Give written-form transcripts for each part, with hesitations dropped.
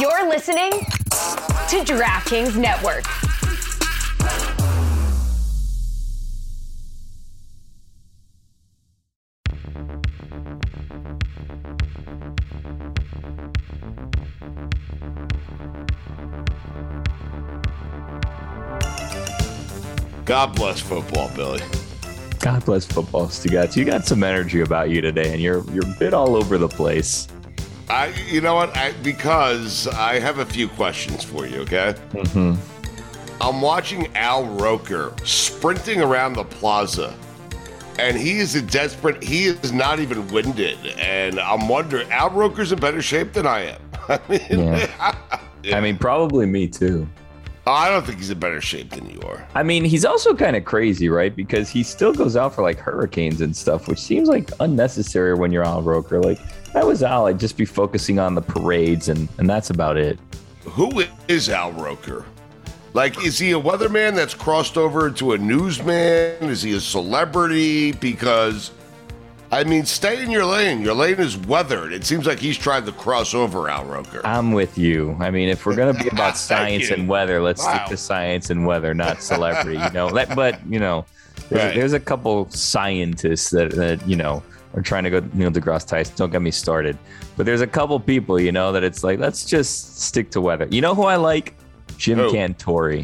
You're listening to DraftKings Network. God bless football, Billy. God bless football, Stugatz. You got some energy about you today, and you're a bit all over the place. You know what? Because I have a few questions for you, okay? Mm-hmm. I'm watching Al Roker sprinting around the plaza, and he is he is not even winded, and I'm wondering, Al Roker's in better shape than I am. I mean, yeah. I mean, probably me too. Oh, I don't think he's in better shape than you are. I mean, he's also kind of crazy, right? Because he still goes out for like hurricanes and stuff, which seems like unnecessary when you're Al Roker. Like, if I was Al, I'd just be focusing on the parades, and that's about it. Who is Al Roker? Like, is he a weatherman that's crossed over into a newsman? Is he a celebrity? Because, I mean, stay in your lane. Your lane is weathered. It seems like he's tried to cross over Al Roker. I'm with you. I mean, if we're going to be about science and weather, let's stick to science and weather, not celebrity. You know, but, you know, there's a couple scientists that, you know, are trying to go Neil deGrasse Tyson. Don't get me started. But there's a couple people, you know, that it's like, let's just stick to weather. You know who I like? Jim Cantori.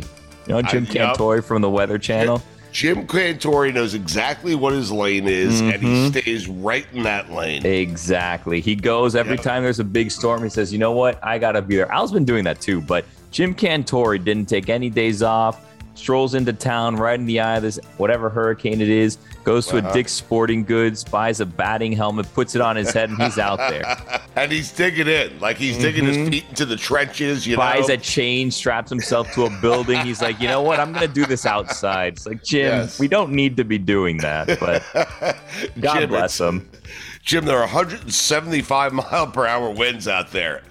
You know, Jim Cantori from the Weather Channel. Jim Cantori knows exactly what his lane is, and he stays right in that lane. Exactly. He goes every time there's a big storm. He says, you know what? I got to be there. Al's been doing that too, but Jim Cantori didn't take any days off, strolls into town right in the eye of this whatever hurricane it is, goes to a Dick's Sporting Goods, buys a batting helmet, puts it on his head, and he's out there. And he's digging in. Like, he's digging his feet into the trenches, buys a chain, straps himself to a building. He's like, you know what? I'm going to do this outside. It's like, Jim, we don't need to be doing that, but God bless him. Jim, there are 175-mile-per-hour winds out there.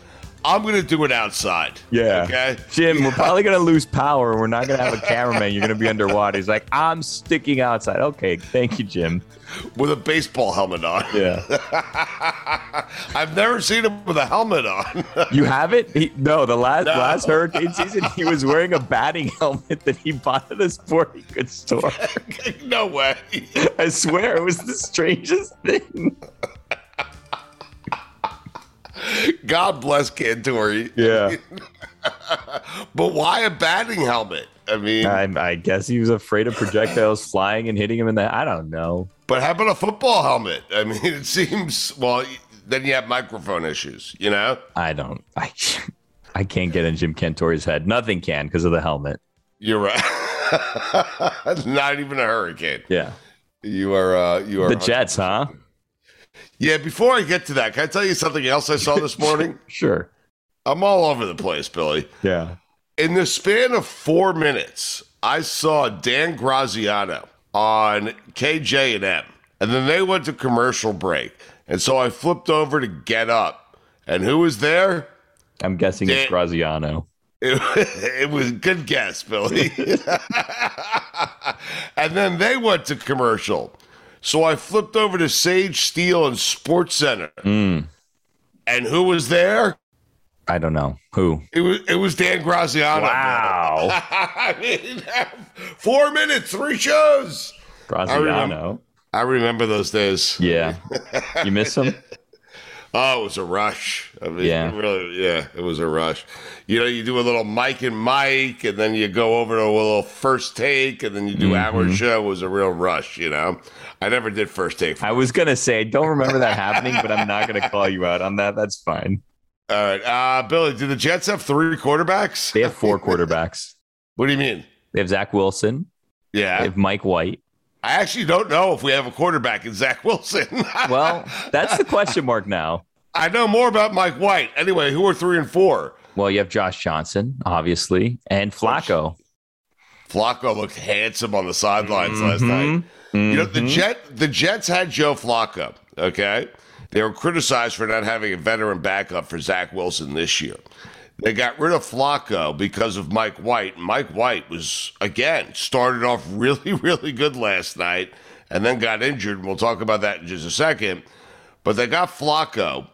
I'm going to do it outside. Yeah. Okay. Jim, we're probably going to lose power. We're not going to have a cameraman. You're going to be underwater. He's like, I'm sticking outside. Okay. Thank you, Jim. With a baseball helmet on. Yeah. I've never seen him with a helmet on. You haven't? The last hurricane season, he was wearing a batting helmet that he bought at a sporting goods store. No way. I swear it was the strangest thing. God bless Cantori. Yeah. But why a batting helmet? I mean, I guess he was afraid of projectiles flying and hitting him in the. I don't know. But how about a football helmet? I mean, it seems. Well, then you have microphone issues, you know? I can't get in Jim Cantori's head. Nothing can because of the helmet. You're right. Not even a hurricane. Yeah. You are. The Jets, huh? Yeah, before I get to that, can I tell you something else I saw this morning? Sure. I'm all over the place, Billy. Yeah. In the span of 4 minutes, I saw Dan Graziano on KJ&M, and then they went to commercial break. And so I flipped over to Get Up. And who was there? I'm guessing it's Graziano. It was a good guess, Billy. And then they went to commercial. So I flipped over to Sage Steele and SportsCenter. And who was there? I don't know. Who? It was Dan Graziano. Wow. I mean, 4 minutes, 3 shows. Graziano. I remember those days. Yeah. You miss him? Oh, it was a rush. I mean, it was a rush. You know, you do a little Mike and Mike, and then you go over to a little First Take, and then you do Our Show. It was a real rush, you know? I never did First Take. I was going to say, I don't remember that happening, but I'm not going to call you out on that. That's fine. All right. Billy, do the Jets have 3 quarterbacks? They have 4 quarterbacks. What do you mean? They have Zach Wilson. Yeah. They have Mike White. I actually don't know if we have a quarterback in Zach Wilson. Well, that's the question mark now. I know more about Mike White. Anyway, who are 3 and 4? Well, you have Josh Johnson, obviously, and Flacco. Flacco looked handsome on the sidelines last night. You know, the Jets had Joe Flacco, okay? They were criticized for not having a veteran backup for Zach Wilson this year. They got rid of Flacco because of Mike White. Mike White was, again, started off really, really good last night and then got injured. We'll talk about that in just a second. But they got Flacco.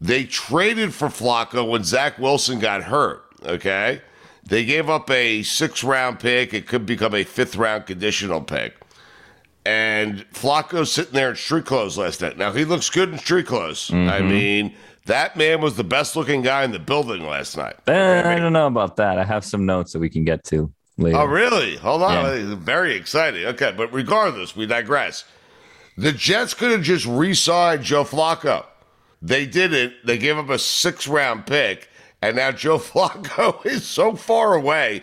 They traded for Flacco when Zach Wilson got hurt, okay? They gave up a 6th-round pick. It could become a 5th-round conditional pick. And Flacco's sitting there in street clothes last night. Now, he looks good in street clothes. Mm-hmm. I mean, that man was the best-looking guy in the building last night. I don't know about that. I have some notes that we can get to later. Oh, really? Hold on. Yeah. Very exciting. Okay, but regardless, we digress. The Jets could have just re-signed Joe Flacco. They didn't. They gave up a 6th-round pick, and now Joe Flacco is so far away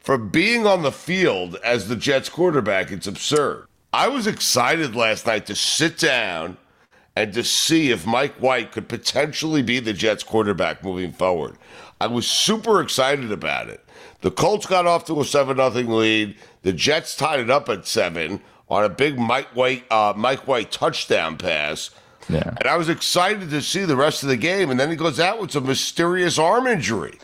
from being on the field as the Jets quarterback. It's absurd. I was excited last night to sit down and to see if Mike White could potentially be the Jets quarterback moving forward. I was super excited about it. The Colts got off to a 7-0 lead. The Jets tied it up at 7 on a big Mike White touchdown pass. Yeah. And I was excited to see the rest of the game. And then he goes out with some mysterious arm injury.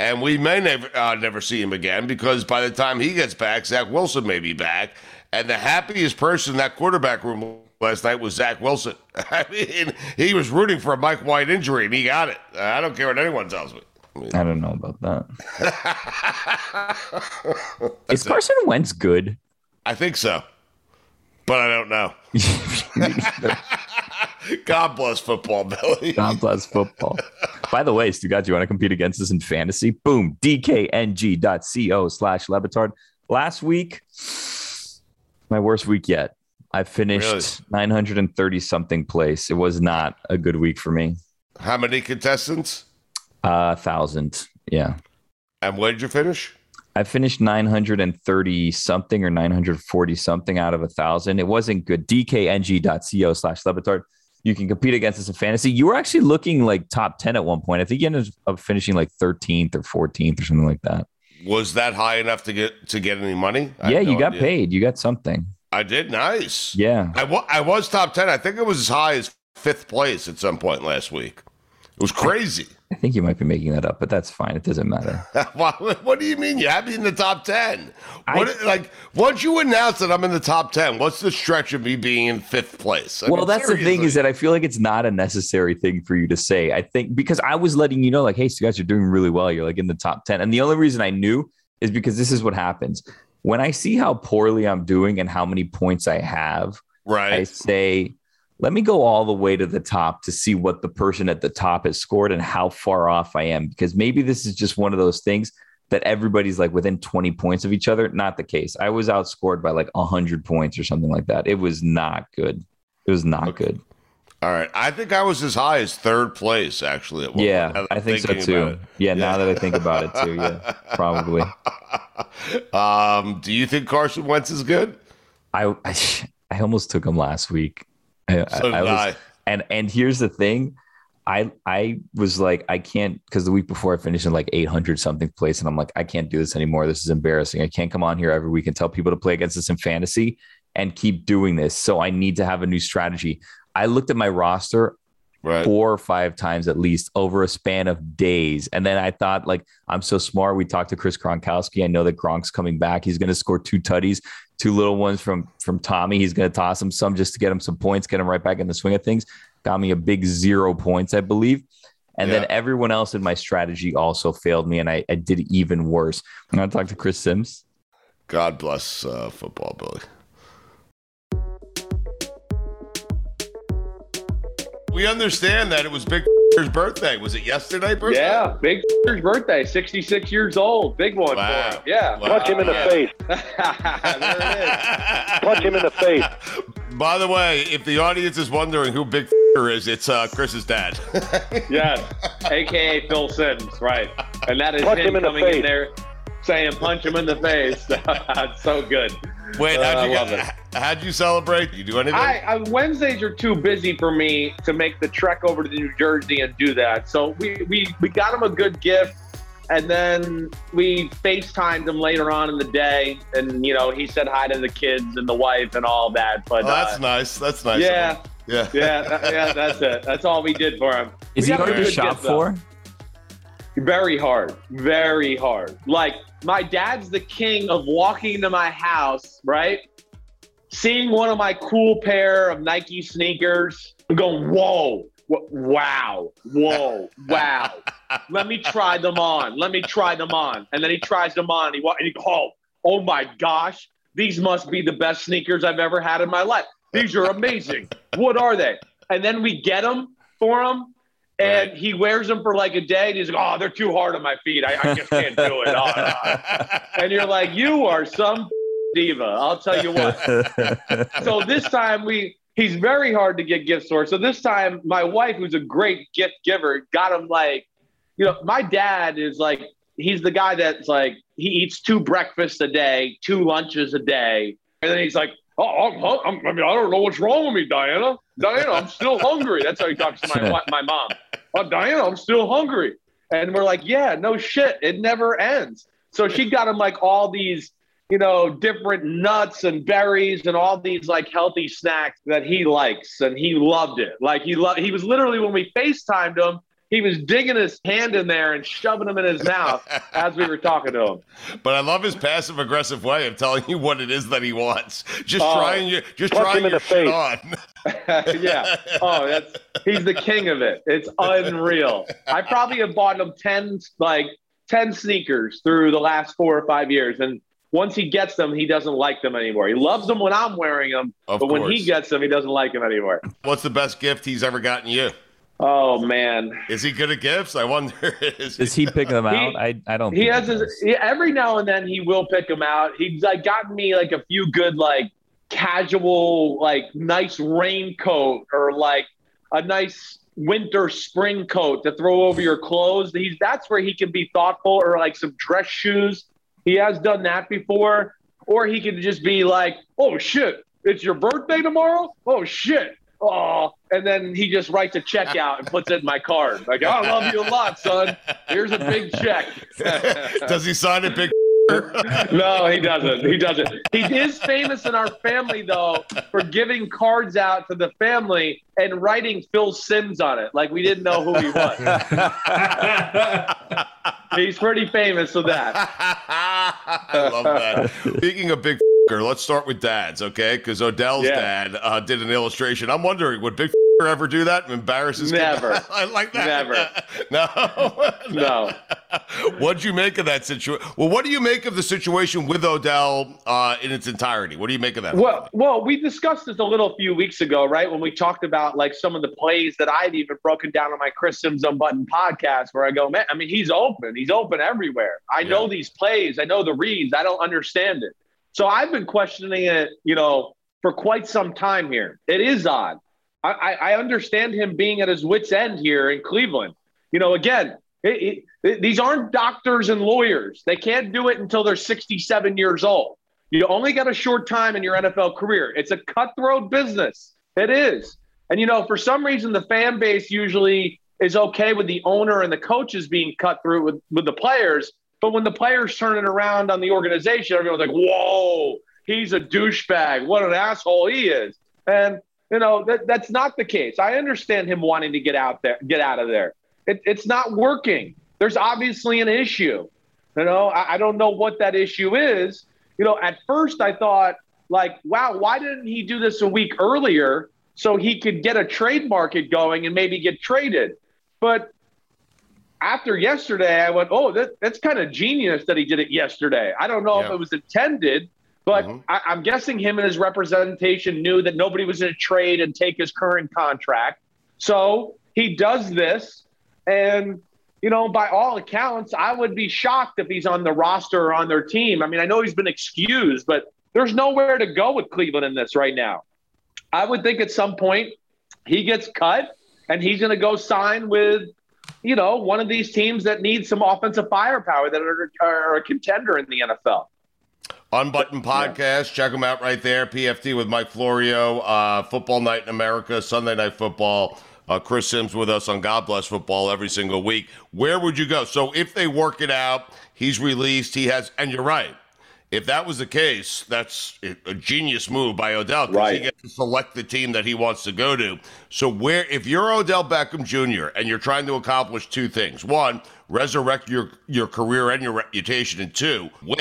And we may never see him again, because by the time he gets back, Zach Wilson may be back. And the happiest person in that quarterback room last night was Zach Wilson. I mean, he was rooting for a Mike White injury, and he got it. I don't care what anyone tells me. I don't know about that. Is Carson Wentz good? I think so. But I don't know. God bless football, Billy. God bless football. By the way, Stu, you want to compete against us in fantasy? Boom. DKNG.co/Levitard. Last week, my worst week yet. I finished 930-something place. It was not a good week for me. How many contestants? 1,000, yeah. And where did you finish? I finished 930-something or 940-something out of 1,000. It wasn't good. DKNG.co/Levitard. You can compete against us in fantasy. You were actually looking like top 10 at one point. I think you ended up finishing like 13th or 14th or something like that. Was that high enough to get any money? Yeah, you got paid. You got something. I did. Nice. Yeah. I was top 10. I think it was as high as 5th place at some point last week. It was crazy. I think you might be making that up, but that's fine. It doesn't matter. What do you mean? You have me in the top 10. Once you announce that I'm in the top 10, what's the stretch of me being in 5th place? Seriously. The thing is that I feel like it's not a necessary thing for you to say. I think because I was letting you know, like, hey, so you guys are doing really well. You're like in the top 10. And the only reason I knew is because this is what happens. When I see how poorly I'm doing and how many points I have, right, I say, let me go all the way to the top to see what the person at the top has scored and how far off I am, because maybe this is just one of those things that everybody's like within 20 points of each other. Not the case. I was outscored by like 100 points or something like that. It was not good. It was not good. All right. I think I was as high as 3rd place, actually. I think so, too. Yeah, now that I think about it, too. Yeah, probably. Do you think Carson Wentz is good? I almost took him last week. And here's the thing. I was like, I can't, because the week before I finished in like 800 something place. And I'm like, I can't do this anymore. This is embarrassing. I can't come on here every week and tell people to play against us in fantasy and keep doing this. So I need to have a new strategy. I looked at my roster 4 or 5 times at least over a span of days. And then I thought, like, I'm so smart. We talked to Chris Gronkowski. I know that Gronk's coming back. He's going to score 2 tutties. 2 little ones from Tommy. He's going to toss him some just to get him some points, get him right back in the swing of things. Got me a big 0 points, I believe. And then everyone else in my strategy also failed me, and I did even worse. And I talked to Chris Sims. God bless football, Billy. We understand that it was Big birthday. Was it yesterday birthday? Yeah, Big birthday, 66 years old. Big one. Wow. Boy. Yeah. Wow. Punch him in the face. There it is. Punch him in the face. By the way, if the audience is wondering who Big is, it's Chris's dad. Yes, a.k.a. Phil Sims, right. And that is punch him coming in there saying punch him in the face. That's so good. Wait, how'd you celebrate? You do anything? Wednesdays are too busy for me to make the trek over to New Jersey and do that. So we got him a good gift, and then we FaceTimed him later on in the day. And, you know, he said hi to the kids and the wife and all that. But that's nice. That's nice. Yeah. Yeah. Yeah, that's it. That's all we did for him. Is he hard to shop for? Very hard. Very hard. Like, my dad's the king of walking to my house, right? Seeing one of my cool pair of Nike sneakers and going, whoa, Wow. Whoa. Wow. Let me try them on. And then he tries them on. And he oh my gosh. These must be the best sneakers I've ever had in my life. These are amazing. What are they? And then we get them for him. And he wears them for like a day, and he's like, "Oh, they're too hard on my feet. I just can't do it." And you're like, "You are some diva. I'll tell you what." So this time he's very hard to get gift for. So this time, my wife, who's a great gift giver, got him my dad is like, he's the guy that's like, he eats 2 breakfasts a day, 2 lunches a day, and then he's like, "Oh, I don't know what's wrong with me, Diana. I'm still hungry." That's how he talks to my mom. "Oh, Diana, I'm still hungry." And we're like, yeah, no shit. It never ends. So she got him like all these, different nuts and berries and all these like healthy snacks that he likes. And he loved it. Like he was literally, when we FaceTimed him, he was digging his hand in there and shoving them in his mouth as we were talking to him. But I love his passive-aggressive way of telling you what it is that he wants. Just trying your shit on. Yeah. Oh, he's the king of it. It's unreal. I probably have bought him 10 sneakers through the last 4 or 5 years. And once he gets them, he doesn't like them anymore. He loves them when I'm wearing them. Of course. When he gets them, he doesn't like them anymore. What's the best gift he's ever gotten you? Oh man, is he good at gifts? I wonder. Is he picking them out? I don't. He has every now and then he will pick them out. He's like gotten me like a few good casual nice raincoat or a nice winter spring coat to throw over your clothes. That's where he can be thoughtful, or some dress shoes. He has done that before, or he can just be like, "Oh shit, it's your birthday tomorrow. Oh shit." Oh, and then he just writes a check out and puts it in my card. Like, "I love you a lot, son. Here's a big check." Does he sign it big? No, he doesn't. He is famous in our family, though, for giving cards out to the family and writing Phil Simms on it. Like we didn't know who he was. He's pretty famous for that. I love that. Speaking of big, let's start with dads, okay? Because Odell's dad did an illustration. I'm wondering, would Big ever do that? Embarrasses him? Never. I like that. Never. No. What'd you make of that situation? Well, what do you make of the situation with Odell in its entirety? What do you make of that? Well, we discussed this a few weeks ago, right? When we talked about some of the plays that I'd even broken down on my Chris Sims Unbuttoned podcast, where I go, man, he's open. He's open everywhere. I know these plays. I know the reads. I don't understand it. So I've been questioning it, for quite some time here. It is odd. I understand him being at his wit's end here in Cleveland. Again, these aren't doctors and lawyers. They can't do it until they're 67 years old. You only got a short time in your NFL career. It's a cutthroat business. It is. And, for some reason, the fan base usually is okay with the owner and the coaches being cutthroat with the players. But when the players turn it around on the organization, everyone's like, "Whoa, he's a douchebag. What an asshole he is." And, that's not the case. I understand him wanting to get out of there. It's not working. There's obviously an issue. I don't know what that issue is. At first I thought, wow, why didn't he do this a week earlier so he could get a trade market going and maybe get traded? But after yesterday, I went, "Oh, that's kind of genius that he did it yesterday." I don't know if it was intended, but I'm guessing him and his representation knew that nobody was going to trade and take his current contract. So he does this, and, by all accounts, I would be shocked if he's on the roster or on their team. I know he's been excused, but there's nowhere to go with Cleveland in this right now. I would think at some point he gets cut, and he's going to go sign with – one of these teams that needs some offensive firepower that are a contender in the NFL. Unbuttoned podcast. Yeah. Check them out right there. PFT with Mike Florio, Football Night in America, Sunday Night Football. Chris Sims with us on God Bless Football every single week. Where would you go? So if they work it out, he's released, and you're right. If that was the case, that's a genius move by Odell, because he gets to select the team that he wants to go to. So if you're Odell Beckham Jr. and you're trying to accomplish 2 things, 1, resurrect your career and your reputation, and 2, win,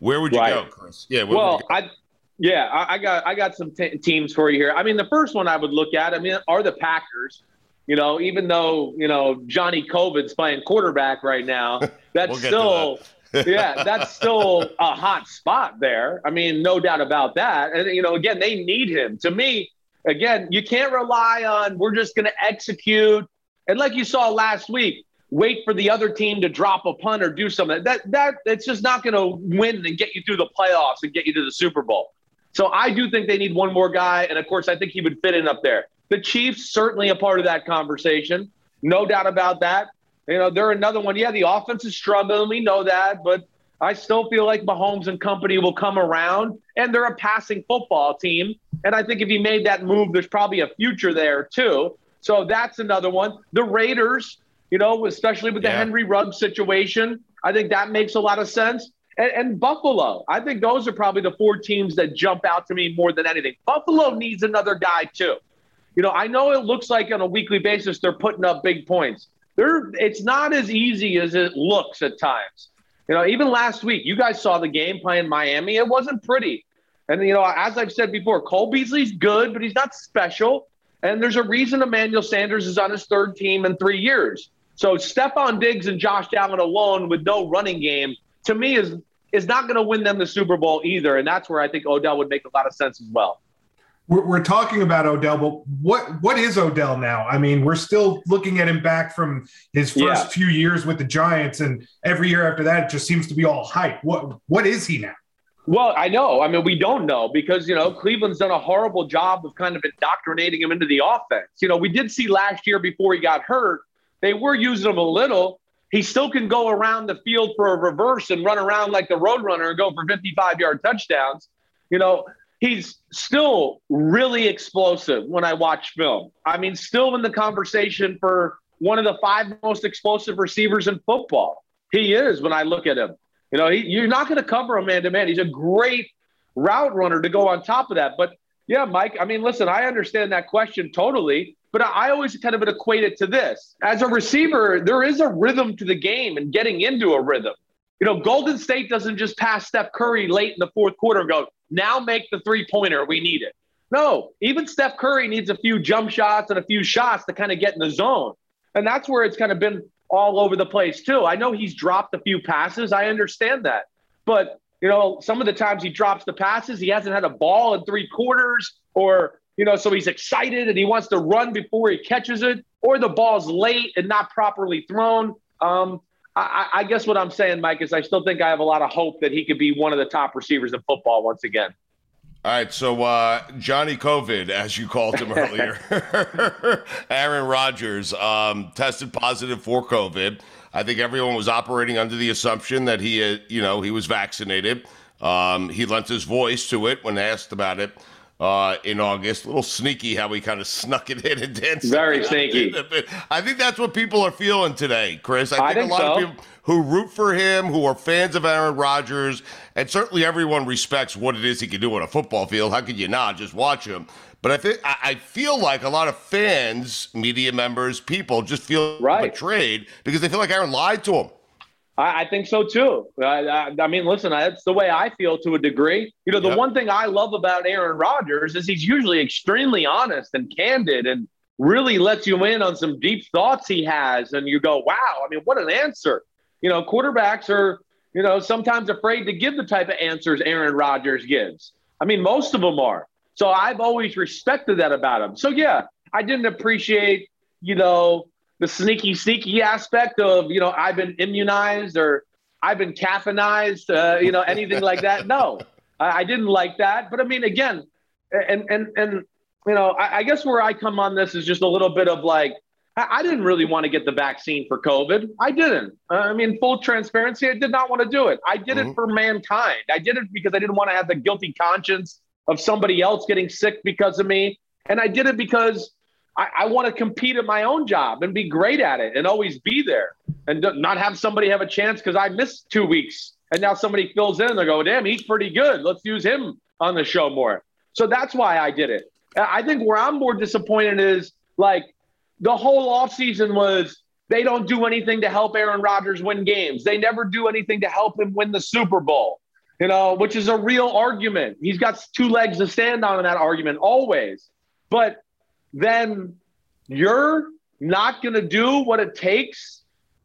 where would you go, Chris? Yeah, well, I got some teams for you here. The first one I would look at, are the Packers. You know, even though, you know, Johnny COVID's playing quarterback right now, that's that's still a hot spot there. I mean, no doubt about that. And, you know, again, they need him. To me, again, you can't rely on we're just going to execute. And like you saw last week, wait for the other team to drop a punt or do something. It's just not going to win and get you through the playoffs and get you to the Super Bowl. So I do think they need one more guy. And, of course, I think he would fit in up there. The Chiefs, certainly a part of that conversation. No doubt about that. You know, they're another one. Yeah, the offense is struggling. We know that. But I still feel like Mahomes and company will come around. And they're a passing football team. And I think if he made that move, there's probably a future there, too. So that's another one. The Raiders, you know, especially with the Henry Ruggs situation, I think that makes a lot of sense. And Buffalo, I think those are probably the four teams that jump out to me more than anything. Buffalo needs another guy, too. You know, I know it looks like on a weekly basis they're putting up big points. It's not as easy as it looks at times. You know, even last week, you guys saw the game playing Miami. It wasn't pretty. And, you know, as I've said before, Cole Beasley's good, but he's not special. And there's a reason Emmanuel Sanders is on his third team in 3 years. So Stephon Diggs and Josh Allen alone with no running game, to me, is not going to win them the Super Bowl either. And that's where I think Odell would make a lot of sense as well. We're talking about Odell, but what is Odell now? I mean, we're still looking at him back from his first few years with the Giants, and every year after that, it just seems to be all hype. What is he now? Well, I know. I mean, we don't know because, you know, Cleveland's done a horrible job of kind of indoctrinating him into the offense. You know, we did see last year before he got hurt, they were using him a little. He still can go around the field for a reverse and run around like the Roadrunner and go for 55-yard touchdowns. You know, he's still really explosive when I watch film. I mean, still in the conversation for one of the 5 most explosive receivers in football. He is when I look at him. You know, you're not going to cover him man-to-man. He's a great route runner to go on top of that. But, yeah, Mike, I mean, listen, I understand that question totally, but I always kind of equate it to this. As a receiver, there is a rhythm to the game and getting into a rhythm. You know, Golden State doesn't just pass Steph Curry late in the fourth quarter and go, now make the three-pointer. We need it. No, even Steph Curry needs a few jump shots and a few shots to kind of get in the zone. And that's where it's kind of been all over the place, too. I know he's dropped a few passes. I understand that. But, you know, some of the times he drops the passes, he hasn't had a ball in 3 quarters or, you know, so he's excited and he wants to run before he catches it or the ball's late and not properly thrown. I guess what I'm saying, Mike, is I still think I have a lot of hope that he could be one of the top receivers in football once again. All right, so Johnny COVID, as you called him earlier, Aaron Rodgers tested positive for COVID. I think everyone was operating under the assumption that he was vaccinated. He lent his voice to it when asked about it in August. A little sneaky how he kind of snuck it in and danced. Very sneaky. I think that's what people are feeling today, Chris. I think a lot of people who root for him, who are fans of Aaron Rodgers, and certainly everyone respects what it is he can do on a football field. How could you not just watch him? But I feel like a lot of fans, media members, people just feel betrayed because they feel like Aaron lied to him. I think so, too. I mean, listen, that's the way I feel to a degree. You know, the one thing I love about Aaron Rodgers is he's usually extremely honest and candid and really lets you in on some deep thoughts he has. And you go, wow, I mean, what an answer. You know, quarterbacks are, you know, sometimes afraid to give the type of answers Aaron Rodgers gives. I mean, most of them are. So I've always respected that about him. So, yeah, I didn't appreciate, you know, the sneaky aspect of, you know, I've been immunized or I've been caffeinized, you know, anything like that. No, I didn't like that. But I mean, again, and you know, I guess where I come on this is just a little bit of like, I didn't really want to get the vaccine for COVID. I didn't. I mean, full transparency, I did not want to do it. I did it for mankind. I did it because I didn't want to have the guilty conscience of somebody else getting sick because of me. And I did it because I want to compete at my own job and be great at it and always be there and not have somebody have a chance because I missed 2 weeks. And now somebody fills in and they go, damn, he's pretty good. Let's use him on the show more. So that's why I did it. I think where I'm more disappointed is like the whole offseason was they don't do anything to help Aaron Rodgers win games. They never do anything to help him win the Super Bowl, you know, which is a real argument. He's got 2 legs to stand on in that argument always. But then you're not going to do what it takes,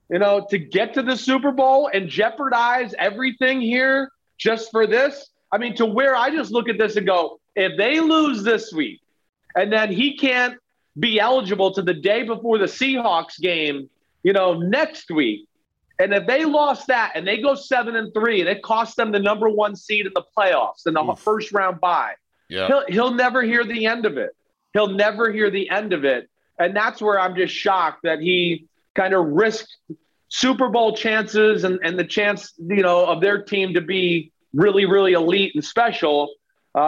you know, to get to the Super Bowl and jeopardize everything here just for this? I mean, to where I just look at this and go, if they lose this week and then he can't be eligible to the day before the Seahawks game, you know, next week, and if they lost that and they go 7-3 and it costs them the number one seed in the playoffs and the first round bye, he'll never hear the end of it. He'll never hear the end of it. And that's where I'm just shocked that he kind of risked Super Bowl chances and the chance, you know, of their team to be really, really elite and special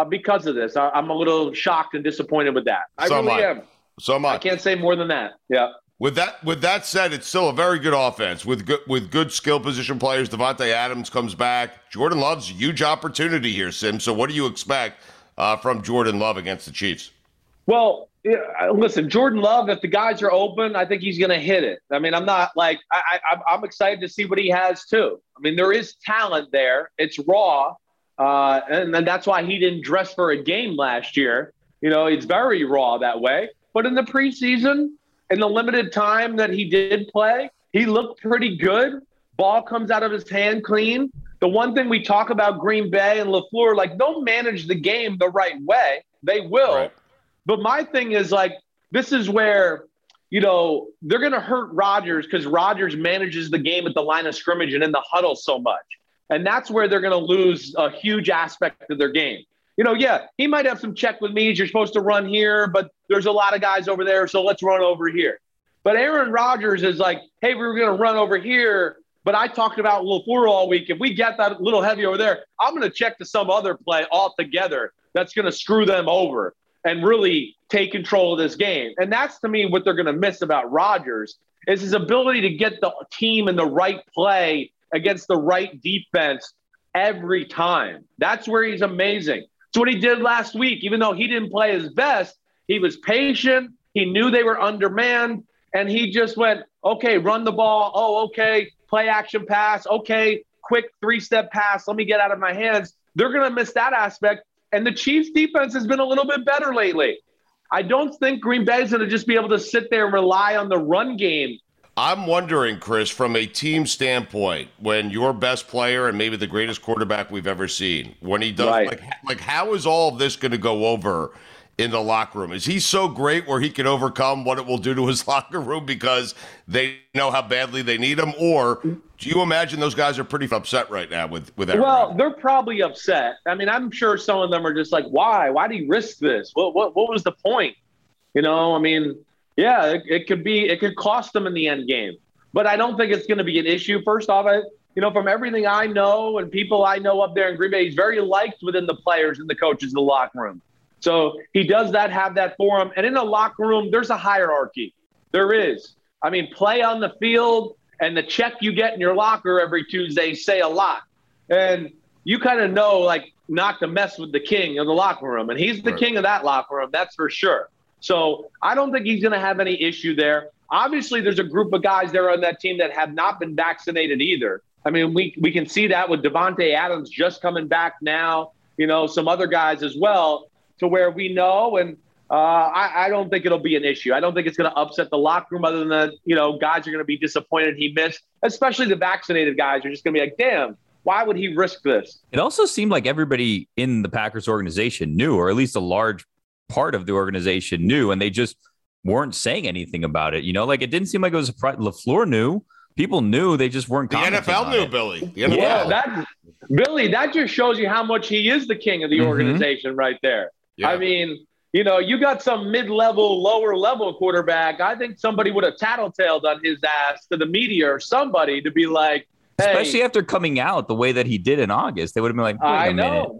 because of this. I'm a little shocked and disappointed with that. I really am. I can't say more than that. Yeah. With that said, it's still a very good offense with good skill position players. Devontae Adams comes back. Jordan Love's a huge opportunity here, Sim. So what do you expect from Jordan Love against the Chiefs? Well, listen, Jordan Love, if the guys are open, I think he's going to hit it. I mean, I'm excited to see what he has too. I mean, there is talent there. It's raw. And that's why he didn't dress for a game last year. You know, it's very raw that way. But in the preseason, in the limited time that he did play, he looked pretty good. Ball comes out of his hand clean. The one thing we talk about Green Bay and LaFleur, like, they'll manage the game the right way. They will. Right. But my thing is, like, this is where, you know, they're going to hurt Rodgers because Rodgers manages the game at the line of scrimmage and in the huddle so much. And that's where they're going to lose a huge aspect of their game. You know, yeah, he might have some check with me. You're supposed to run here, but there's a lot of guys over there, so let's run over here. But Aaron Rodgers is like, hey, we were going to run over here, but I talked about LaFleur all week. If we get that little heavy over there, I'm going to check to some other play altogether that's going to screw them over and really take control of this game. And that's, to me, what they're going to miss about Rodgers is his ability to get the team in the right play against the right defense every time. That's where he's amazing. So what he did last week, even though he didn't play his best, he was patient. He knew they were undermanned, and he just went, okay, run the ball. Oh, okay, play action pass. Okay, quick three-step pass. Let me get out of my hands. They're going to miss that aspect. And the Chiefs' defense has been a little bit better lately. I don't think Green Bay is going to just be able to sit there and rely on the run game. I'm wondering, Chris, from a team standpoint, when your best player and maybe the greatest quarterback we've ever seen, when he does, right, like how is all of this going to go over in the locker room? Is he so great where he can overcome what it will do to his locker room because they know how badly they need him? Or do you imagine those guys are pretty upset right now with everyone? Well, they're probably upset. I mean, I'm sure some of them are just like, why? Why did he risk this? What was the point? You know, I mean, yeah, it could cost them in the end game, but I don't think it's going to be an issue. First off, from everything I know and people I know up there in Green Bay, he's very liked within the players and the coaches in the locker room. So he does have that for him. And in the locker room, there's a hierarchy. There is. I mean, play on the field and the check you get in your locker every Tuesday say a lot. And you kind of know, like, not to mess with the king of the locker room. And he's the right king of that locker room, that's for sure. So I don't think he's going to have any issue there. Obviously, there's a group of guys there on that team that have not been vaccinated either. I mean, we can see that with Devontae Adams just coming back now, you know, some other guys as well, to where we know. And I don't think it'll be an issue. I don't think it's going to upset the locker room other than that, you know, guys are going to be disappointed he missed, especially the vaccinated guys are just going to be like, damn, why would he risk this? It also seemed like everybody in the Packers organization knew, or at least a large part of the organization knew, and they just weren't saying anything about it. You know, like, it didn't seem like it was a surprise. LaFleur knew. People knew. They just weren't. The NFL knew, Billy. The NFL. Yeah, that just shows you how much he is the king of the organization right there. Yeah. I mean, you know, you got some mid-level, lower-level quarterback. I think somebody would have tattletailed on his ass to the media or somebody to be like, hey. Especially after coming out the way that he did in August. They would have been like, I know,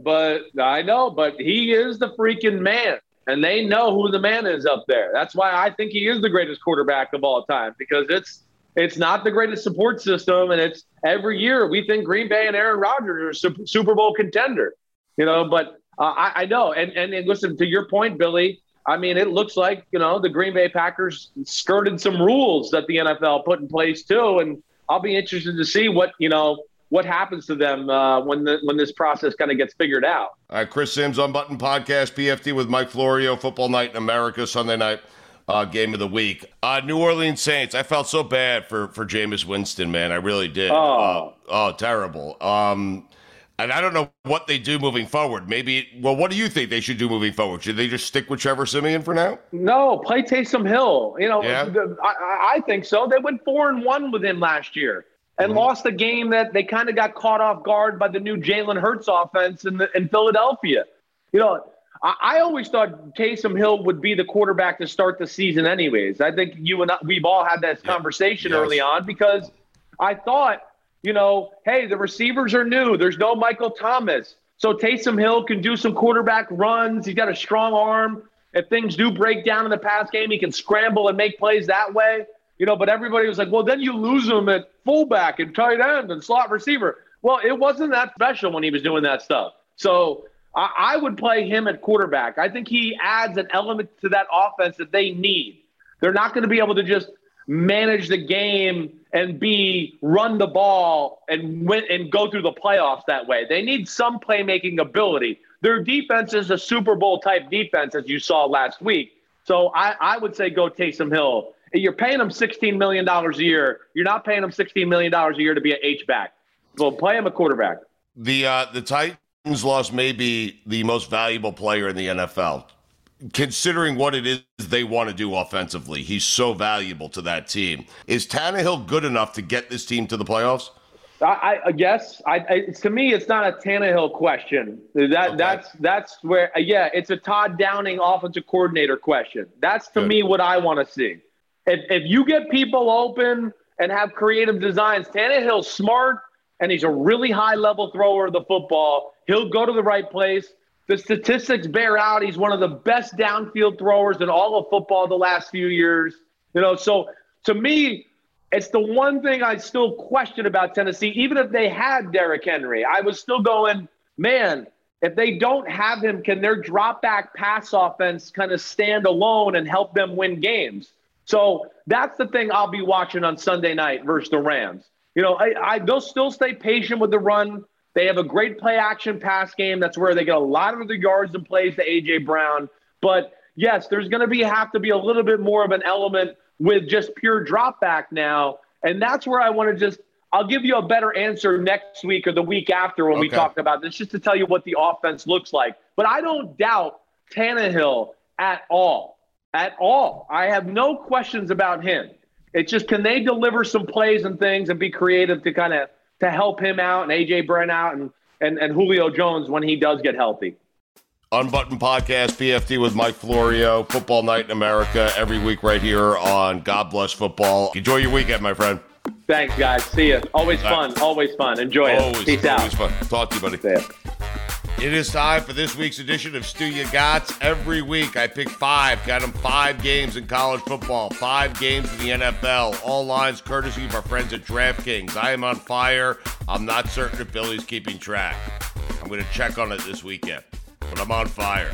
but he is the freaking man. And they know who the man is up there. That's why I think he is the greatest quarterback of all time, because it's not the greatest support system. And it's every year we think Green Bay and Aaron Rodgers are Super Bowl contender, you know, but I know. And listen, to your point, Billy, I mean, it looks like, you know, the Green Bay Packers skirted some rules that the NFL put in place too. And I'll be interested to see what happens to them when this process kind of gets figured out. All right, Chris Sims, Unbuttoned Podcast, PFT with Mike Florio, Football Night in America, Sunday night game of the week. New Orleans Saints. I felt so bad for Jameis Winston, man. I really did. Terrible. And I don't know what they do moving forward. What do you think they should do moving forward? Should they just stick with Trevor Siemian for now? No, play Taysom Hill. I think so. They went 4-1 with him last year and lost the game that they kind of got caught off guard by the new Jalen Hurts offense in Philadelphia. I always thought Taysom Hill would be the quarterback to start the season anyways. I think you and I, we've all had that conversation early on because I thought, hey, the receivers are new. There's no Michael Thomas. So Taysom Hill can do some quarterback runs. He's got a strong arm. If things do break down in the pass game, he can scramble and make plays that way. But everybody was like, well, then you lose him at fullback and tight end and slot receiver. Well, it wasn't that special when he was doing that stuff. So I would play him at quarterback. I think he adds an element to that offense that they need. They're not going to be able to just manage the game and run the ball and win and go through the playoffs that way. They need some playmaking ability. Their defense is a Super Bowl type defense, as you saw last week. So I would say go Taysom Hill. You're paying him $16 million a year. You're not paying him $16 million a year to be an H-back. So play him a quarterback. The Titans lost maybe the most valuable player in the NFL. Considering what it is they want to do offensively, he's so valuable to that team. Is Tannehill good enough to get this team to the playoffs? I guess. To me, it's not a Tannehill question. That's where, it's a Todd Downing offensive coordinator question. That's, to me, what I want to see. If you get people open and have creative designs, Tannehill's smart, and he's a really high-level thrower of the football. He'll go to the right place. The statistics bear out. He's one of the best downfield throwers in all of football the last few years. So to me, it's the one thing I still question about Tennessee. Even if they had Derrick Henry, I was still going, man, if they don't have him, can their drop-back pass offense kind of stand alone and help them win games? So that's the thing I'll be watching on Sunday night versus the Rams. They'll still stay patient with the run. They have a great play-action pass game. That's where they get a lot of the yards and plays to A.J. Brown. But, yes, there's going to have to be a little bit more of an element with just pure drop back now. And that's where I want to I'll give you a better answer next week or the week after when we talk about this, just to tell you what the offense looks like. But I don't doubt Tannehill at all. At all. I have no questions about him. It's just, can they deliver some plays and things and be creative to kind of – to help him out and A.J. Brown out and Julio Jones when he does get healthy. Unbuttoned Podcast, PFT with Mike Florio, Football Night in America, every week right here on God Bless Football. Enjoy your weekend, my friend. Thanks, guys. See ya. Always fun. Always fun. Enjoy it. Peace out. Always fun. Talk to you, buddy. See ya. It is time for this week's edition of Stu Ya Gots. Every week I pick five. Got them 5 games in college football, 5 games in the NFL. All lines courtesy of our friends at DraftKings. I am on fire. I'm not certain if Billy's keeping track. I'm going to check on it this weekend, but I'm on fire.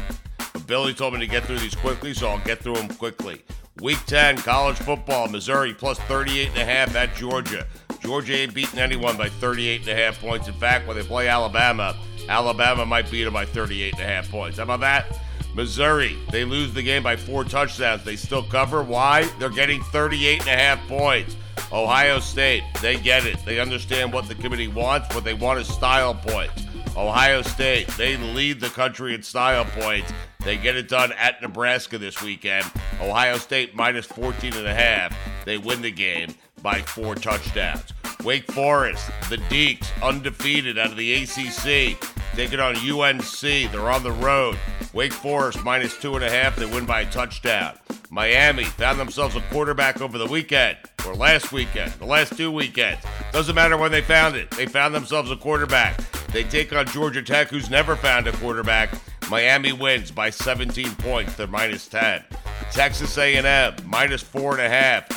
But Billy told me to get through these quickly, so I'll get through them quickly. Week 10, college football, Missouri plus 38.5 at Georgia. Georgia ain't beating anyone by 38.5 points. In fact, when they play Alabama, Alabama might beat them by 38.5 points. How about that? Missouri, they lose the game by 4 touchdowns. They still cover. Why? They're getting 38.5 points. Ohio State, they get it. They understand what the committee wants. What they want is style points. Ohio State, they lead the country in style points. They get it done at Nebraska this weekend. Ohio State minus 14.5. They win the game by 4 touchdowns. Wake Forest, the Deeks, undefeated out of the ACC. Taking on UNC. They're on the road. Wake Forest minus 2.5. They win by a touchdown. Miami found themselves a quarterback over the weekend, or last weekend, the last 2 weekends. Doesn't matter when they found it. They found themselves a quarterback. They take on Georgia Tech, who's never found a quarterback. Miami wins by 17 points. They're minus 10. Texas A&M, minus 4.5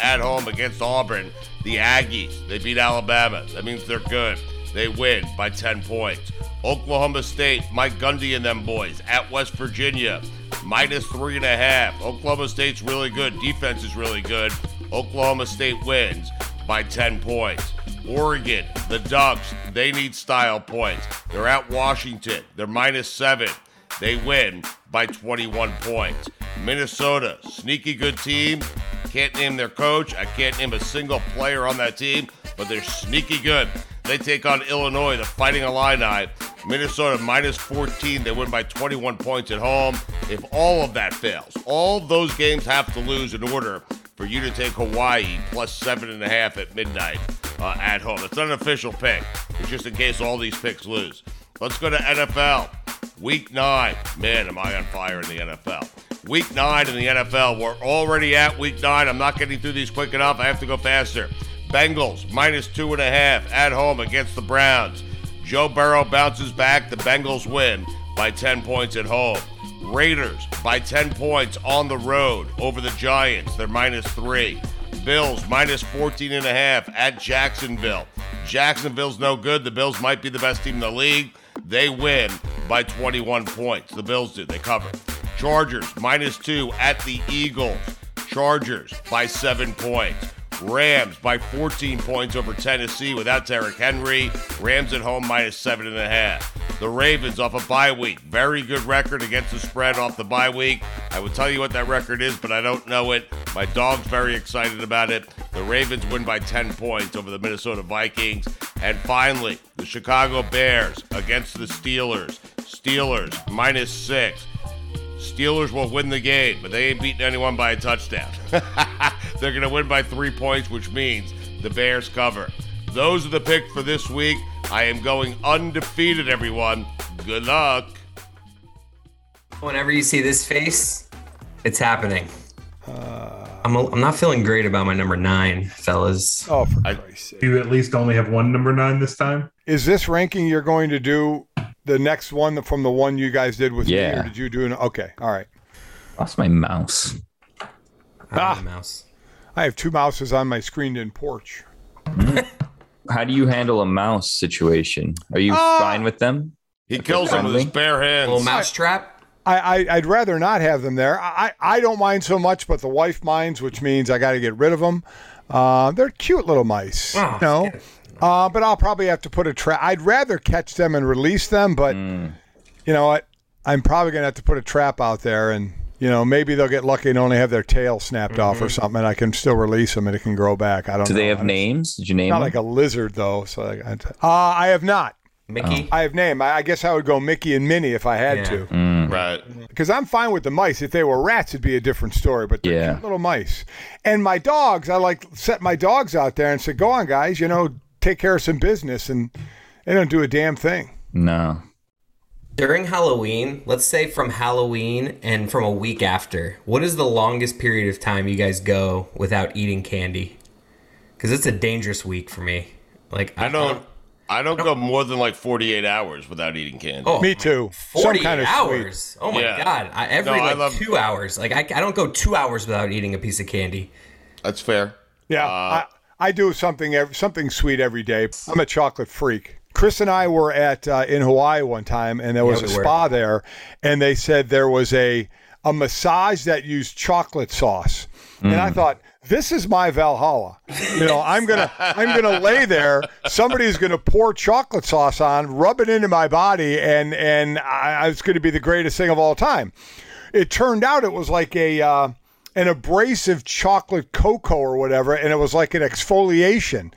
at home against Auburn. The Aggies, they beat Alabama. That means they're good. They win by 10 points. Oklahoma State, Mike Gundy and them boys at West Virginia, minus 3.5. Oklahoma State's really good. Defense is really good. Oklahoma State wins by 10 points. Oregon, the Ducks, they need style points. They're at Washington. They're minus 7. They win by 21 points. Minnesota, sneaky good team. Can't name their coach. I can't name a single player on that team, but they're sneaky good. They take on Illinois, the Fighting Illini. Minnesota minus 14. They win by 21 points at home. If all of that fails, all those games have to lose in order for you to take Hawaii plus 7.5 at midnight at home. It's not an official pick. It's just in case all these picks lose. Let's go to NFL. Week 9. Man, am I on fire in the NFL. Week 9 in the NFL. We're already at week 9. I'm not getting through these quick enough. I have to go faster. Bengals minus 2.5 at home against the Browns. Joe Burrow bounces back. The Bengals win by 10 points at home. Raiders by 10 points on the road over the Giants. They're minus 3. Bills minus 14.5 at Jacksonville. Jacksonville's no good. The Bills might be the best team in the league. They win by 21 points. The Bills do. They cover. Chargers minus 2 at the Eagles. Chargers by 7 points. Rams by 14 points over Tennessee without Derrick Henry. Rams at home minus 7.5. The Ravens off a bye week. Very good record against the spread off the bye week. I will tell you what that record is, but I don't know it. My dog's very excited about it. The Ravens win by 10 points over the Minnesota Vikings. And finally, the Chicago Bears against the Steelers. Steelers minus 6. Steelers will win the game, but they ain't beating anyone by a touchdown. They're going to win by 3 points, which means the Bears cover. Those are the picks for this week. I am going undefeated, everyone. Good luck. Whenever you see this face, it's happening. I'm not feeling great about my number 9, fellas. Oh, for Christ's sake. Do you at least only have one number 9 this time? Is this ranking you're going to do the next one from the one you guys did with me? Or did you do an... Okay, all right. Lost my mouse. I have a mouse. I have 2 mouses on my screened-in porch. How do you handle a mouse situation? Are you fine with them? He kills them with his bare hands. A little mouse trap? I'd rather not have them there. I don't mind so much, but the wife minds, which means I got to get rid of them. They're cute little mice. Oh, no. But I'll probably have to put a trap. I'd rather catch them and release them, but you know what? I'm probably going to have to put a trap out there, and you know, maybe they'll get lucky and only have their tail snapped off or something, and I can still release them and it can grow back. I don't know. Do they have names? Did you name them? Not like a lizard, though. So I have not. Mickey? I have name. I guess I would go Mickey and Minnie if I had to. Right. Because I'm fine with the mice. If they were rats, it'd be a different story, but they're cute little mice. And my dogs, I set my dogs out there and said, go on, guys, you know, take care of some business, and they don't do a damn thing. No. During Halloween, let's say from Halloween and from a week after, what is the longest period of time you guys go without eating candy? Because it's a dangerous week for me. Like I don't go more than like 48 hours without eating candy. Oh, me too. 48 kind of hours. Sweet. Oh my God! I love 2 hours. Like I don't go 2 hours without eating a piece of candy. That's fair. Yeah, I do something sweet every day. I'm a chocolate freak. Chris and I were at in Hawaii one time, and there was a spa there, and they said there was a massage that used chocolate sauce, and I thought, this is my Valhalla. You know, I'm gonna lay there. Somebody's gonna pour chocolate sauce on, rub it into my body, and it's gonna be the greatest thing of all time. It turned out it was like an abrasive chocolate cocoa or whatever, and it was like an exfoliation.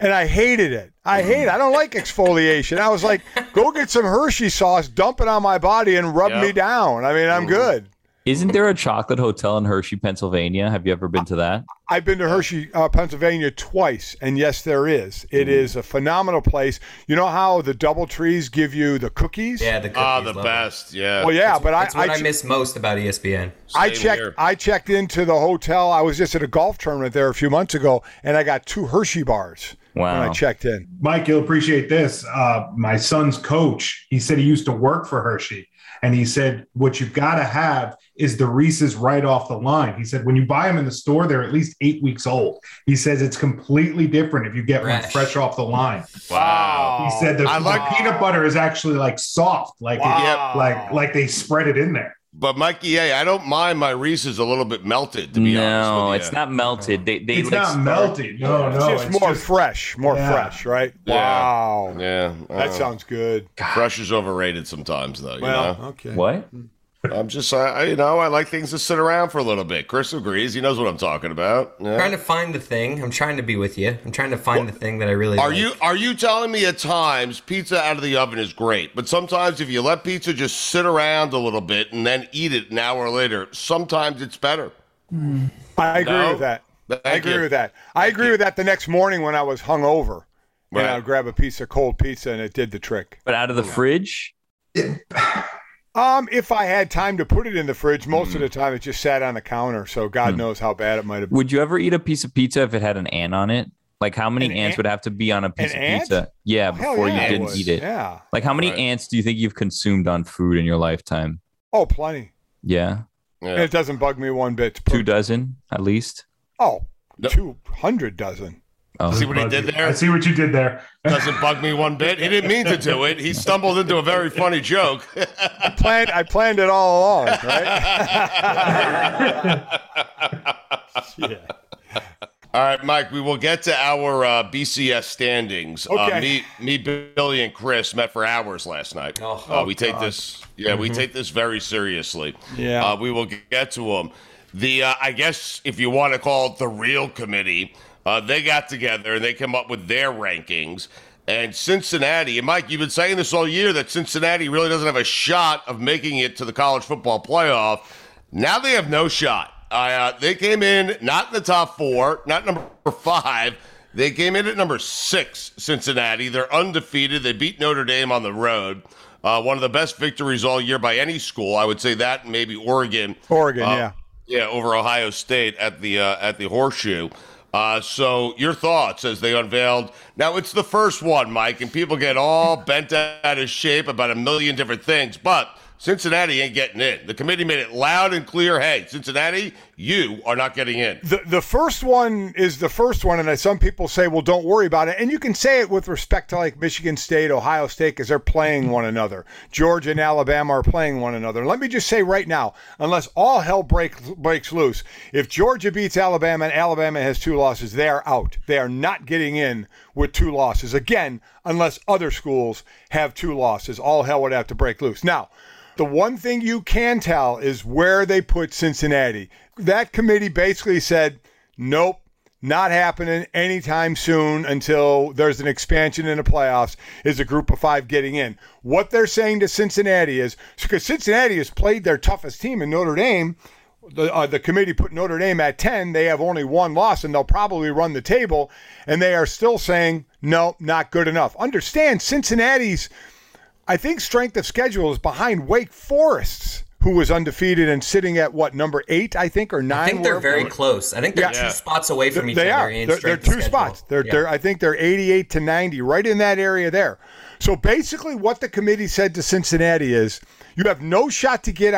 And I hated it. I don't like exfoliation. I was like, go get some Hershey sauce, dump it on my body, and rub me down. I mean, I'm good. Isn't there a chocolate hotel in Hershey, Pennsylvania? Have you ever been to that? I've been to Hershey, Pennsylvania twice, and yes, there is. It is a phenomenal place. You know how the Doubletrees give you the cookies? Yeah, the cookies. The best, yeah. Well, yeah, that's what I miss most about ESPN. I checked into the hotel. I was just at a golf tournament there a few months ago, and I got 2 Hershey bars when I checked in. Mike, you'll appreciate this. My son's coach, he said he used to work for Hershey. And he said, what you've got to have is the Reese's right off the line. He said, when you buy them in the store, they're at least 8 weeks old. He says it's completely different if you get one fresh off the line. Wow. He said the peanut butter is actually like soft, like they spread it in there. But, Mikey, I don't mind my Reese's a little bit melted, to be honest with you. It's not melted. It's not melted. No. It's more fresh. Fresh, right? Yeah. Wow. Yeah. That sounds good. Fresh is overrated sometimes, though. You know? Okay. What? I'm just, I like things to sit around for a little bit. Chris agrees. He knows what I'm talking about. Yeah. I'm trying to find the thing. I'm trying to be with you. I'm trying to find the thing that I really like. Are you telling me at times pizza out of the oven is great, but sometimes if you let pizza just sit around a little bit and then eat it an hour later, sometimes it's better. I agree with that. I agree with that the next morning when I was hungover. Right. And I would grab a piece of cold pizza and it did the trick. But out of the fridge? If I had time to put it in the fridge, most of the time it just sat on the counter. So God knows how bad it might have been. Would you ever eat a piece of pizza if it had an ant on it? Like how many ants would have to be on a piece of pizza? Yeah, before you didn't eat it. Yeah. Like how many ants do you think you've consumed on food in your lifetime? Oh, plenty. Yeah. And it doesn't bug me one bit. 2 dozen at least. Oh, 200 dozen. Oh. See what he did there? I see what you did there. Doesn't bug me one bit. He didn't mean to do it. He stumbled into a very funny joke. I planned it all along, right? Yeah. All right, Mike, we will get to our BCS standings. Okay. Me, Billy, and Chris met for hours last night. We take this very seriously. Yeah. We will get to them. The I guess if you want to call it the real committee, they got together and they came up with their rankings. And Cincinnati, and Mike, you've been saying this all year that Cincinnati really doesn't have a shot of making it to the college football playoff. Now they have no shot. They came in not in the top 4, not number 5. They came in at number 6, Cincinnati. They're undefeated. They beat Notre Dame on the road. One of the best victories all year by any school. I would say that and maybe Oregon. Yeah, over Ohio State at the Horseshoe. So your thoughts as they unveiled. Now, it's the first one, Mike, and people get all bent out of shape about a million different things. But Cincinnati ain't getting in. The committee made it loud and clear. Hey, Cincinnati, you are not getting in. The first one is the first one, and some people say, well, don't worry about it. And you can say it with respect to like Michigan State, Ohio State, because they're playing one another. Georgia and Alabama are playing one another. Let me just say right now, unless all hell breaks loose, if Georgia beats Alabama and Alabama has 2 losses, they are out. They are not getting in with 2 losses. Again, unless other schools have 2 losses, all hell would have to break loose. Now, the one thing you can tell is where they put Cincinnati. That committee basically said, nope, not happening anytime soon until there's an expansion in the playoffs is a group of 5 getting in. What they're saying to Cincinnati is, because Cincinnati has played their toughest team in Notre Dame, the committee put Notre Dame at 10. They have only 1 loss, and they'll probably run the table, and they are still saying, no, not good enough. Understand, Cincinnati's strength of schedule is behind Wake Forest, who was undefeated and sitting at, number 8, or 9? I think they're very close. I think they're 2 spots away from each other. They're 2 spots. I think they're 88 to 90, right in that area there. So basically what the committee said to Cincinnati is, you have no shot to get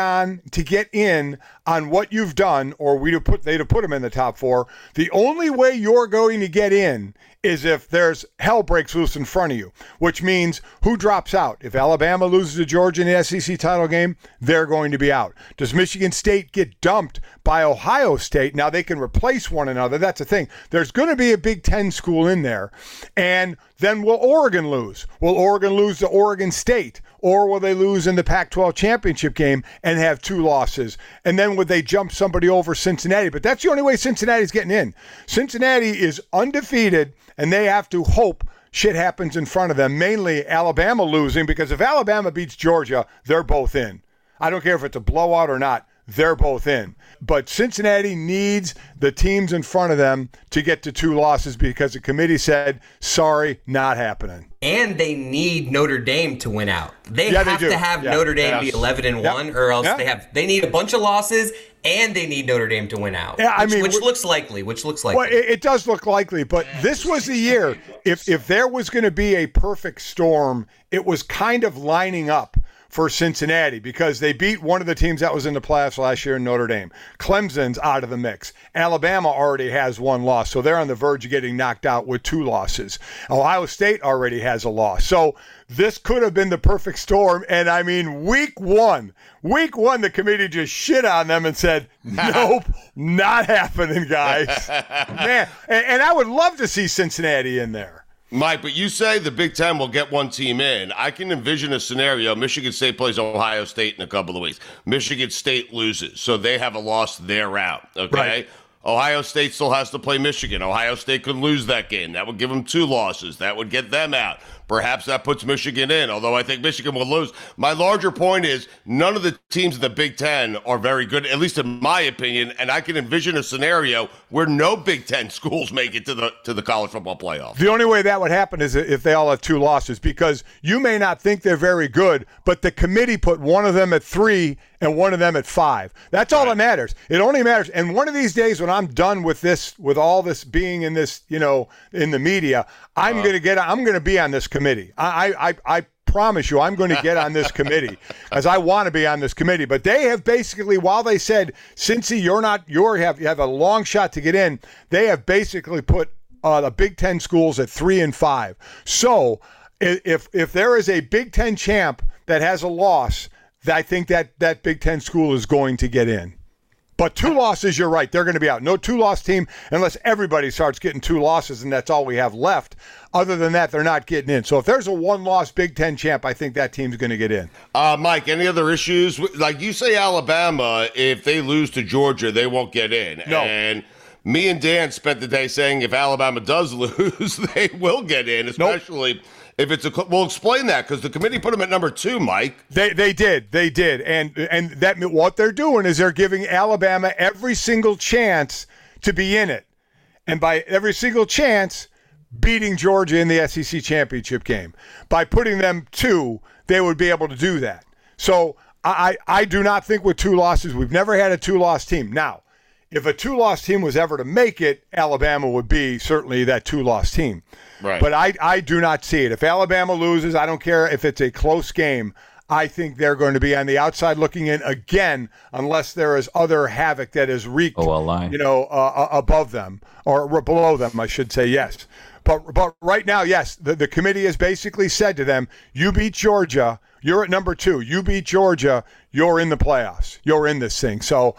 in on what you've done, or they'd have put them in the top 4. The only way you're going to get in is if there's hell breaks loose in front of you, which means who drops out? If Alabama loses to Georgia in the SEC title game, they're going to be out. Does Michigan State get dumped by Ohio State? Now they can replace one another. That's the thing. There's going to be a Big Ten school in there. And then will Oregon lose? Will Oregon lose to Oregon State? Or will they lose in the Pac-12 championship game and have 2 losses? And then would they jump somebody over Cincinnati? But that's the only way Cincinnati's getting in. Cincinnati is undefeated, and they have to hope shit happens in front of them, mainly Alabama losing, because if Alabama beats Georgia, they're both in. I don't care if it's a blowout or not. They're both in. But Cincinnati needs the teams in front of them to get to 2 losses because the committee said, sorry, not happening. And they need Notre Dame to win out. They have to have Notre Dame be 11-1 or else they need a bunch of losses and they need Notre Dame to win out. Yeah, which looks likely. Well, it does look likely, but this was the year. If there was going to be a perfect storm, it was kind of lining up for Cincinnati because they beat one of the teams that was in the playoffs last year in Notre Dame. Clemson's out of the mix. Alabama already has 1 loss, so they're on the verge of getting knocked out with 2 losses. Ohio State already has a loss. So this could have been the perfect storm. And week one, the committee just shit on them and said, nope, not happening, guys. Man, and I would love to see Cincinnati in there. Mike, but you say the Big Ten will get one team in. I can envision a scenario. Michigan State plays Ohio State in a couple of weeks. Michigan State loses, so they have a loss their out, okay? Right. Ohio State still has to play Michigan. Ohio State could lose that game. That would give them two losses. That would get them out. Perhaps that puts Michigan in, although I think Michigan will lose. My larger point is none of the teams in the Big Ten are very good, at least in my opinion, and I can envision a scenario where no Big Ten schools make it to the college football playoff. The only way that would happen is if they all have two losses, because you may not think they're very good, but the committee put one of them at 3 and one of them at 5. That's all that matters. It only matters. And one of these days when I'm done with this, with all this being in this, you know, in the media, I'm going to be on this committee. I promise you, I'm going to get on this committee as I want to be on this committee. But they have basically, while they said, Cincy, you have a long shot to get in, they have basically put the Big Ten schools at 3 and 5. So if there is a Big Ten champ that has a loss, I think that Big Ten school is going to get in. But two losses, you're right, they're going to be out. No two-loss team unless everybody starts getting two losses, and that's all we have left. Other than that, they're not getting in. So if there's a one-loss Big Ten champ, I think that team's going to get in. Mike, any other issues? Like you say, Alabama, if they lose to Georgia, they won't get in. No. And me and Dan spent the day saying if Alabama does lose, they will get in, especially if it's we'll explain that, because the committee put them at number 2, Mike. They did, and that what they're doing is they're giving Alabama every single chance to be in it, and by every single chance, beating Georgia in the SEC championship game. By putting them 2, they would be able to do that. So I do not think with two losses, we've never had a two-loss team. Now, if a two-loss team was ever to make it, Alabama would be certainly that two-loss team. Right. But I do not see it. If Alabama loses, I don't care if it's a close game, I think they're going to be on the outside looking in again, unless there is other havoc that is wreaked, above them or below them, I should say, yes. But right now, yes, the committee has basically said to them, you beat Georgia, you're at number 2. You beat Georgia, you're in the playoffs. You're in this thing. So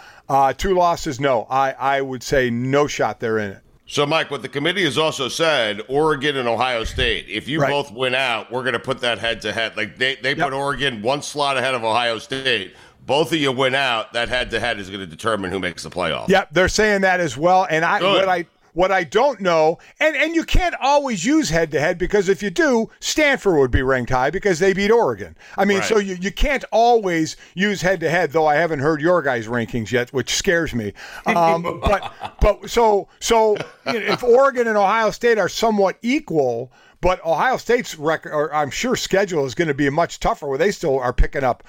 two losses, no. I would say no shot they're in it. So, Mike, what the committee has also said, Oregon and Ohio State, if you both win out, we're going to put that head-to-head. Like they put Oregon one slot ahead of Ohio State. Both of you win out, that head-to-head is going to determine who makes the playoff. Yep, they're saying that as well. And what I don't know, and you can't always use head-to-head, because if you do, Stanford would be ranked high because they beat Oregon. I mean, so you can't always use head-to-head, though I haven't heard your guys' rankings yet, which scares me. But so if Oregon and Ohio State are somewhat equal, but Ohio State's record, or I'm sure schedule, is going to be much tougher, where they still are picking up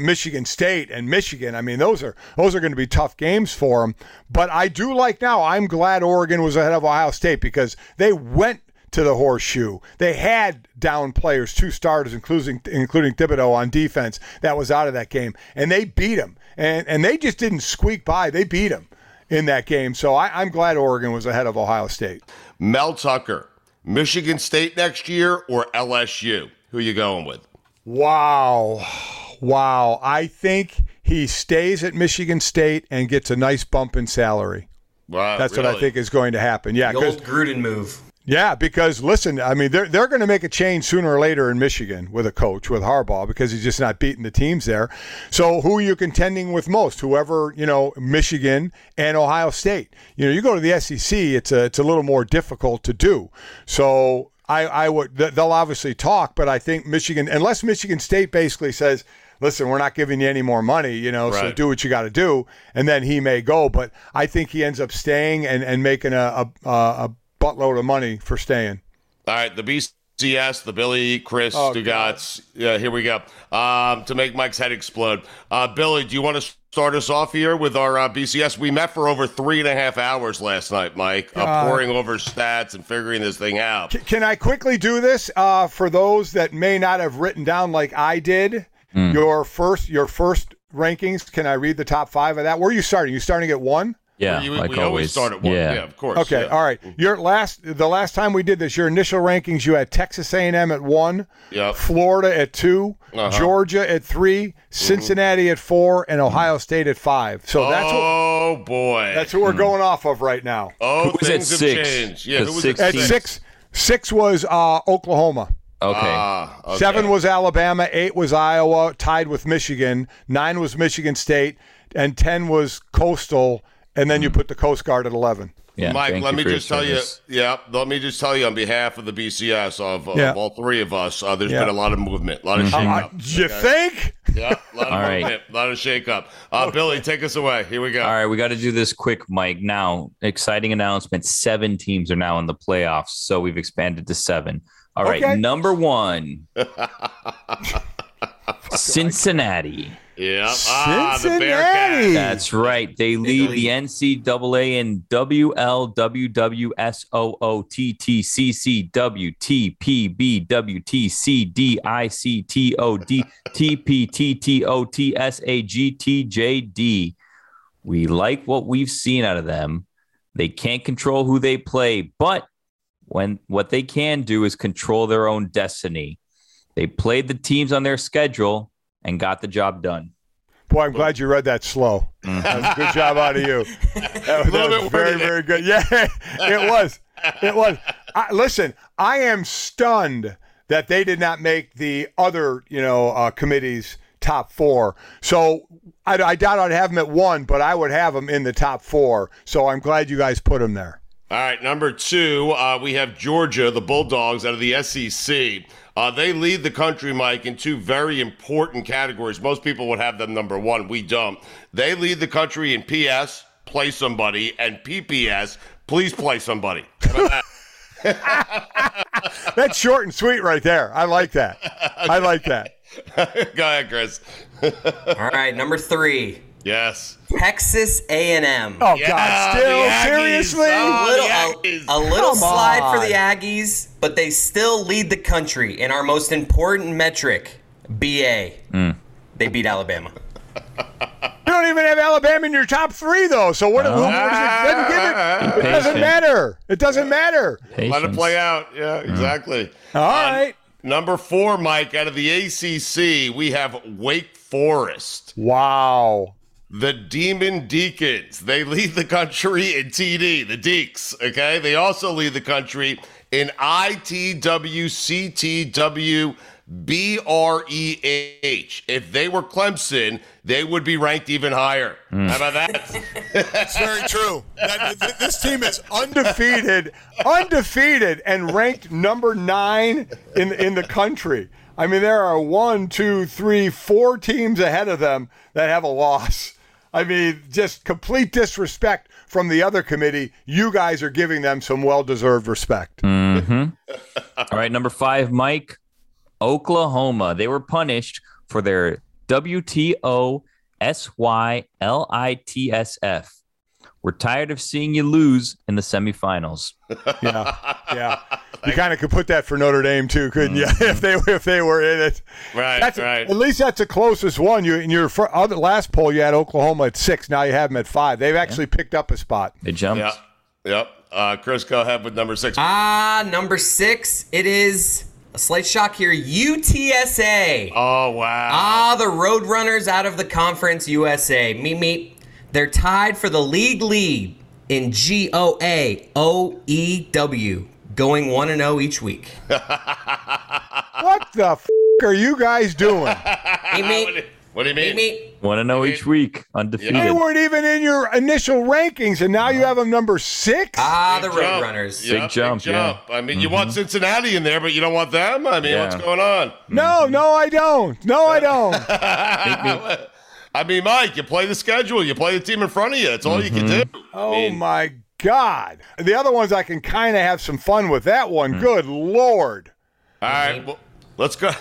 Michigan State and Michigan. I mean, those are going to be tough games for them. But I do like now, I'm glad Oregon was ahead of Ohio State, because they went to the horseshoe. They had down players, 2 starters, including Thibodeau on defense, that was out of that game. And they beat them. And they just didn't squeak by. They beat them in that game. So I'm glad Oregon was ahead of Ohio State. Mel Tucker. Michigan State next year or LSU? Who are you going with? Wow. I think he stays at Michigan State and gets a nice bump in salary. Wow, that's really what I think is going to happen. Yeah, the old Gruden move. Yeah, because, listen, I mean, they're going to make a change sooner or later in Michigan with a coach, with Harbaugh, because he's just not beating the teams there. So who are you contending with most? Whoever, Michigan and Ohio State. You go to the SEC, it's a little more difficult to do. So I would, they'll obviously talk, but I think Michigan, unless Michigan State basically says, listen, we're not giving you any more money, so do what you got to do, and then he may go. But I think he ends up staying and making a buttload of money for staying. All right, the BCS, the Billy, Chris, Stugatz. Yeah, here we go. To make Mike's head explode. Billy, do you want to start us off here with our BCS? We met for over 3.5 hours last night, Mike, pouring over stats and figuring this thing out. Can I quickly do this for those that may not have written down like I did? Your first rankings. Can I read the top 5 of that? Where are you starting? You starting at 1? Yeah, we always start at 1. Yeah, of course. Okay, all right. The last time we did this, your initial rankings, you had Texas A&M at 1, Florida at 2, Georgia at 3, Cincinnati at 4, and Ohio State at 5. So that's what we're going off of right now. Oh, who was at 6? Yeah, who was at 6? At 6, 6 was Oklahoma. Okay. 7 was Alabama. 8 was Iowa, tied with Michigan. 9 was Michigan State. And 10 was Coastal. And then you put the Coast Guard at 11. Yeah, Mike, let me just tell you. Yeah, let me just tell you on behalf of the BCS of all three of us, there's been a lot of movement, a lot of shakeup. You think? Yeah, a lot of movement, a lot of shakeup. Billy, take us away. Here we go. All right, we got to do this quick, Mike. Now, exciting announcement: 7 teams are now in the playoffs, so we've expanded to 7. All right, number 1, Cincinnati. Yeah, Cincinnati. The that's right. They lead the NCAA in WLWSOOTTCCWTPBWTCDICTODTPTTOTSAGTJD. We like what we've seen out of them. They can't control who they play, but what they can do is control their own destiny. They played the teams on their schedule and got the job done. Boy, I'm glad you read that slow. That was a good job out of you. That was very, very good. Yeah, it was. It was. Listen, I am stunned that they did not make the other, committee's top 4. So I doubt I'd have them at 1, but I would have them in the top 4. So I'm glad you guys put them there. All right, number 2, we have Georgia, the Bulldogs, out of the SEC. They lead the country, Mike, in 2 very important categories. Most people would have them number 1. We don't. They lead the country in PS, play somebody, and PPS, please play somebody. That's short and sweet right there. I like that. Okay. I like that. Go ahead, Chris. All right, number 3. Yes. Texas A&M. Oh, yeah, God. Still? Seriously? Oh, a little slide for the Aggies, but they still lead the country in our most important metric, BA. They beat Alabama. You don't even have Alabama in your top 3, though, so what? Who doesn't give it? It doesn't matter. Patience. Let it play out. Yeah, exactly. All right. Number 4, Mike, out of the ACC, we have Wake Forest. Wow. The Demon Deacons. They lead the country in TD, the Deeks, okay? They also lead the country in ITWCTWBREH. If they were Clemson, they would be ranked even higher. How about that? It's very true. This team is undefeated, and ranked number 9 in the country. I mean, there are 4 teams ahead of them that have a loss. I mean, just complete disrespect from the other committee. You guys are giving them some well-deserved respect. All right, number 5, Mike. Oklahoma. They were punished for their WTOSYLITSF. We're tired of seeing you lose in the semifinals. Yeah. You kind of could put that for Notre Dame too, couldn't you? If they were in it, right? Right. At least that's the closest one. You in your last poll, you had Oklahoma at 6. Now you have them at 5. They've actually picked up a spot. They jumped. Yep. Chris, go ahead with number 6. Number 6. It is. A slight shock here, UTSA. Oh, wow. The Roadrunners out of the Conference USA. Meet. They're tied for the league lead in GOAOEW, going 1-0 each week. What the are you guys doing? Meet. What do you mean? Meet. 1-0 each week, undefeated. They weren't even in your initial rankings, and now you have them number 6? The Roadrunners. Yep, big jump. Yeah. I mean, you want Cincinnati in there, but you don't want them? I mean, what's going on? No, I don't. I mean, Mike, you play the schedule. You play the team in front of you. That's all you can do. Oh, my God. The other ones, I can kind of have some fun with that one. Good Lord. All right, well, let's go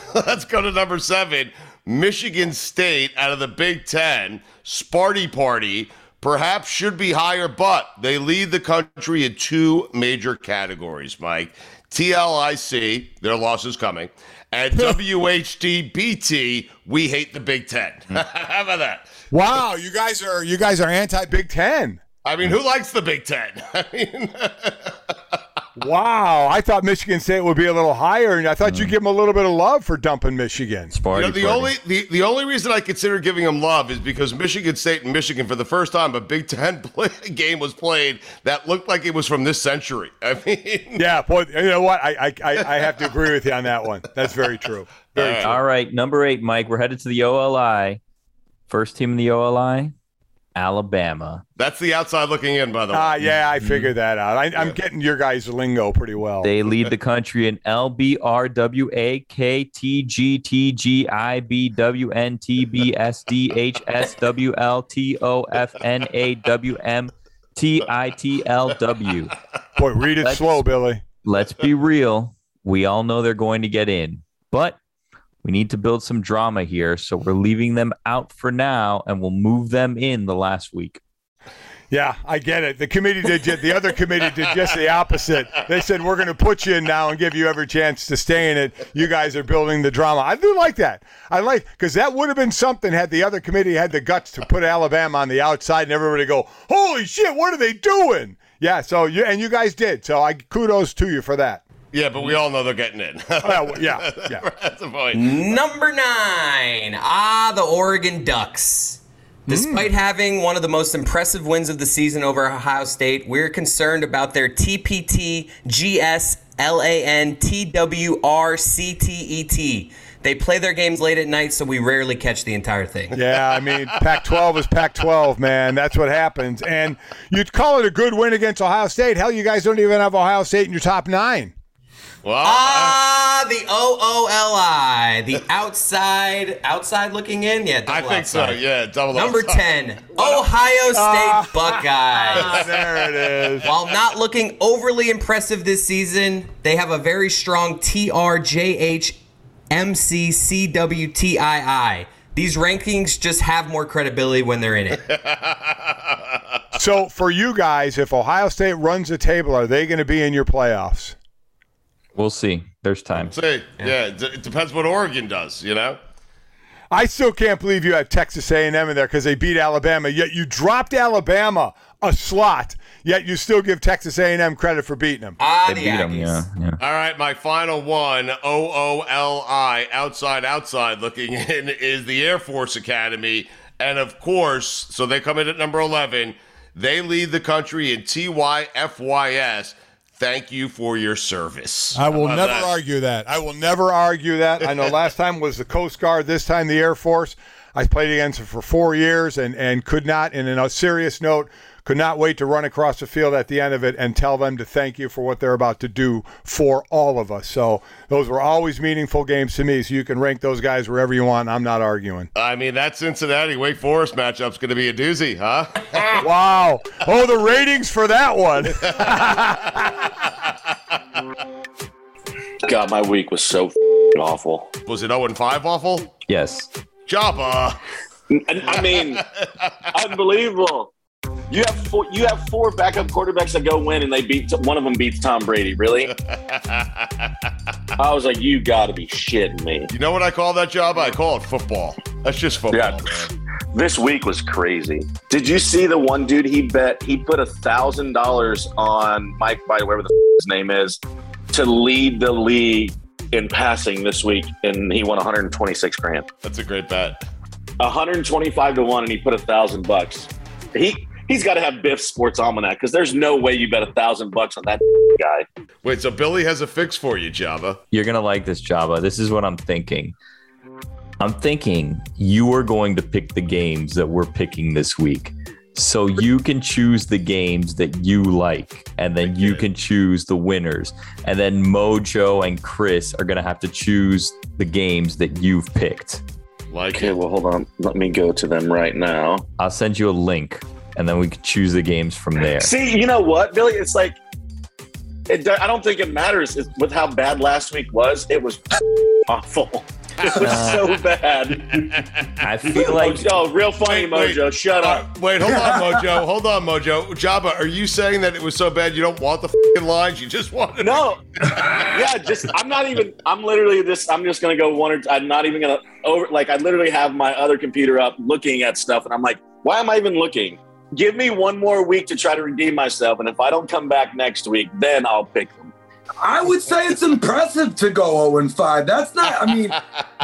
to number 7. Michigan State out of the Big Ten, Sparty Party, perhaps should be higher, but they lead the country in 2 major categories, Mike. TLIC, their loss is coming, and WHDBT, we hate the Big Ten. How about that? Wow, you guys are anti-Big Ten. I mean, who likes the Big Ten? I mean... Wow. I thought Michigan State would be a little higher, and I thought you'd give them a little bit of love for dumping Michigan. You know, the only reason I consider giving them love is because Michigan State and Michigan, for the first time, a Big Ten game was played that looked like it was from this century. I mean... Yeah, boy, you know what? I have to agree with you on that one. That's very true. Very true. All right, number 8, Mike. We're headed to the OLI. First team in the OLI. Alabama. That's the outside looking in, by the way. Yeah, I figured that out. I'm getting your guys' lingo pretty well. They lead the country in LBRWAKTGTGIBWNTBSDHSWLTOFNAWMTITLW. Boy, read it slow, Billy. Let's be real. We all know they're going to get in, but we need to build some drama here, so we're leaving them out for now, and we'll move them in the last week. Yeah, I get it. The other committee did just the opposite. They said, we're going to put you in now and give you every chance to stay in it. You guys are building the drama. I do like that. Because that would have been something had the other committee had the guts to put Alabama on the outside and everybody go, holy shit, what are they doing? Yeah, and you guys did. So kudos to you for that. Yeah, but we all know they're getting in. Yeah. That's the point. Number 9. The Oregon Ducks. Despite having one of the most impressive wins of the season over Ohio State, we're concerned about their TPT GSLANTWRCTET. They play their games late at night, so we rarely catch the entire thing. Yeah, I mean, Pac-12 is Pac-12, man. That's what happens. And you'd call it a good win against Ohio State. Hell, you guys don't even have Ohio State in your top 9. Well, the OOLI, the outside looking in. Yeah, I think outside. So. Yeah, double. Number outside. 10, Ohio State Buckeyes. There it is. While not looking overly impressive this season, they have a very strong TRJHMCCWTII. These rankings just have more credibility when they're in it. So for you guys, if Ohio State runs the table, are they going to be in your playoffs? We'll see. There's time. We'll see. Yeah, it depends what Oregon does, you know? I still can't believe you have Texas A&M in there because they beat Alabama, yet you dropped Alabama a slot, yet you still give Texas A&M credit for beating them. They beat them, yeah. All right, my final one, OOLI, outside looking in, is the Air Force Academy. And, of course, so they come in at number 11. They lead the country in TYFYS. Thank you for your service. I will never argue that. I know last time was the Coast Guard, this time the Air Force. I played against them for 4 years and could not, and in a serious note, could not wait to run across the field at the end of it and tell them to thank you for what they're about to do for all of us. So those were always meaningful games to me. So you can rank those guys wherever you want. I'm not arguing. I mean, that Cincinnati Wake Forest matchup's going to be a doozy, huh? Wow. Oh, the ratings for that one. God, my week was so awful. Was it 0-5 awful? Yes. Joppa. I mean, unbelievable. You have four backup quarterbacks that go win, and one of them beats Tom Brady. Really? I was like, you got to be shitting me. You know what I call that job? I call it football. That's just football. Yeah. This week was crazy. Did you see the one dude he bet? He put $1,000 on Mike White, whatever the his name is, to lead the league in passing this week, and he won $126,000. That's a great bet. 125 to 1, and he put $1,000. He's got to have Biff's Sports Almanac because there's no way you bet $1,000 on that guy. Wait, so Billy has a fix for you, Java. You're going to like this, Java. This is what I'm thinking. You are going to pick the games that we're picking this week. So you can choose the games that you like, and then you can choose the winners. And then Mojo and Chris are going to have to choose the games that you've picked. Well, hold on. Let me go to them right now. I'll send you a link, and then we can choose the games from there. See, you know what, Billy? It's like, I don't think it matters with how bad last week was. It was awful. It was so bad. I feel like... Mojo, real funny, Mojo. Shut up. Wait, hold on, Mojo. Jabba, are you saying that it was so bad you don't want the f***ing lines? You just want to... No. Yeah, I'm not even... I'm literally just... I'm just going to go one or two... I'm not even going to... I literally have my other computer up looking at stuff, and I'm like, why am I even looking? give me one more week to try to redeem myself, and if I don't come back next week, then I'll pick them. I would say it's impressive to go 0-5. That's not, I mean,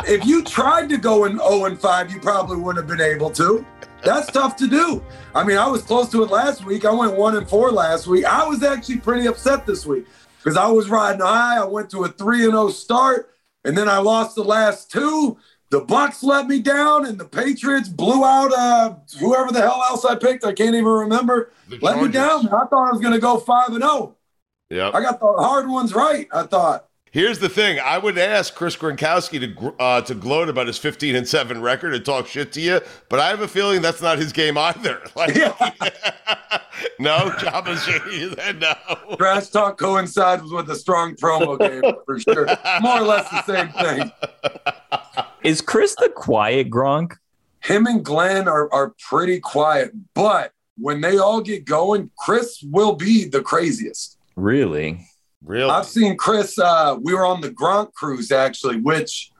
if you tried to go 0-5, you probably wouldn't have been able to. That's tough to do. I mean, I was close to it last week. I went 1-4 last week. I was actually pretty upset this week because I was riding high. I went to a 3-0 start, and then I lost the last two. The Bucs let me down, and the Patriots blew out whoever the hell else I picked. I can't even remember. Let me down. I thought I was going to go 5-0. Yep. I got the hard ones right, I thought. Here's the thing. I would ask Chris Gronkowski to gloat about his 15-7 record and talk shit to you, but I have a feeling that's not his game either. Like, yeah. No, Jabba Shady, no. Trash talk coincides with a strong promo game, for sure. More or less the same thing. Is Chris the quiet Gronk? Him and Glenn are pretty quiet, but when they all get going, Chris will be the craziest. Really? Really? I've seen Chris, we were on the Gronk cruise, actually, which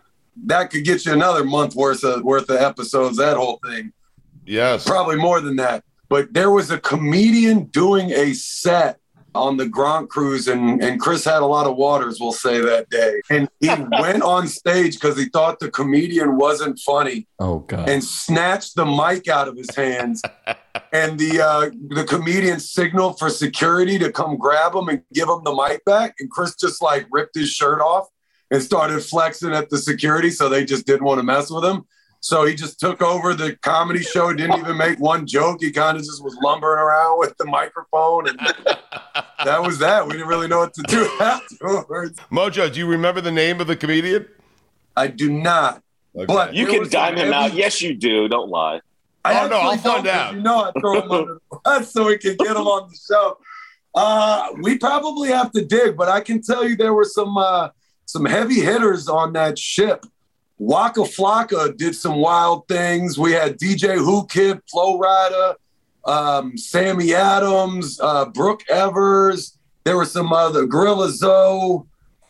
that could get you another month worth of episodes, that whole thing. Yes. Probably more than that. But there was a comedian doing a set on the Gronk cruise, and Chris had a lot of waters, we'll say, that day. And he went on stage because he thought the comedian wasn't funny. Oh, God. And snatched the mic out of his hands. And the comedian signaled for security to come grab him and give him the mic back. And Chris just, like, ripped his shirt off and started flexing at the security, so they just didn't want to mess with him. So he just took over the comedy show, didn't even make one joke. He kind of just was lumbering around with the microphone. And that was that. We didn't really know what to do afterwards. Mojo, do you remember the name of the comedian? I do not. Okay. But you can dime him out. Yes, you do. Don't lie. I'll find out. You know, I throw him under the bus so we can get him on the show. We probably have to dig, but I can tell you there were some heavy hitters on that ship. Waka Flocka did some wild things. We had DJ Who Kid, Flo Rida, Sammy Adams, Brooke Evers. There were some other, Gorilla Zoe.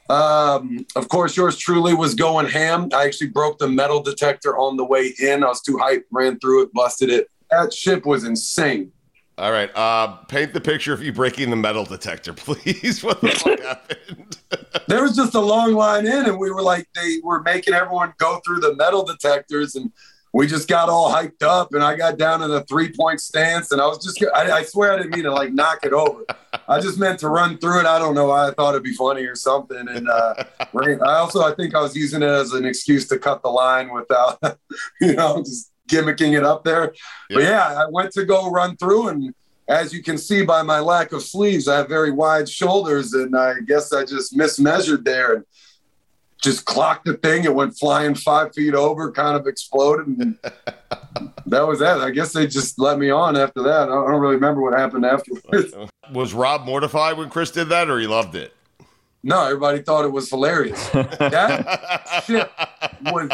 Of course, yours truly was going ham. I actually broke the metal detector on the way in. I was too hyped, ran through it, busted it. That ship was insane. All right. Paint the picture of you breaking the metal detector, please. What the fuck happened? There was just a long line in, and we were like, they were making everyone go through the metal detectors, and we just got all hyped up, and I got down in a three-point stance, and I was just – I swear I didn't mean to, like, knock it over. I just meant to run through it. I don't know why. I thought it'd be funny or something. And I think I was using it as an excuse to cut the line without, you know, just – gimmicking it up there. Yeah. But yeah, I went to go run through, and as you can see by my lack of sleeves, I have very wide shoulders, and I guess I just mismeasured there and just clocked the thing. It went flying 5 feet over, kind of exploded, and that was that. I guess they just let me on after that. I don't really remember what happened afterwards. Was Rob mortified when Chris did that, or he loved it? No, everybody thought it was hilarious. That shit was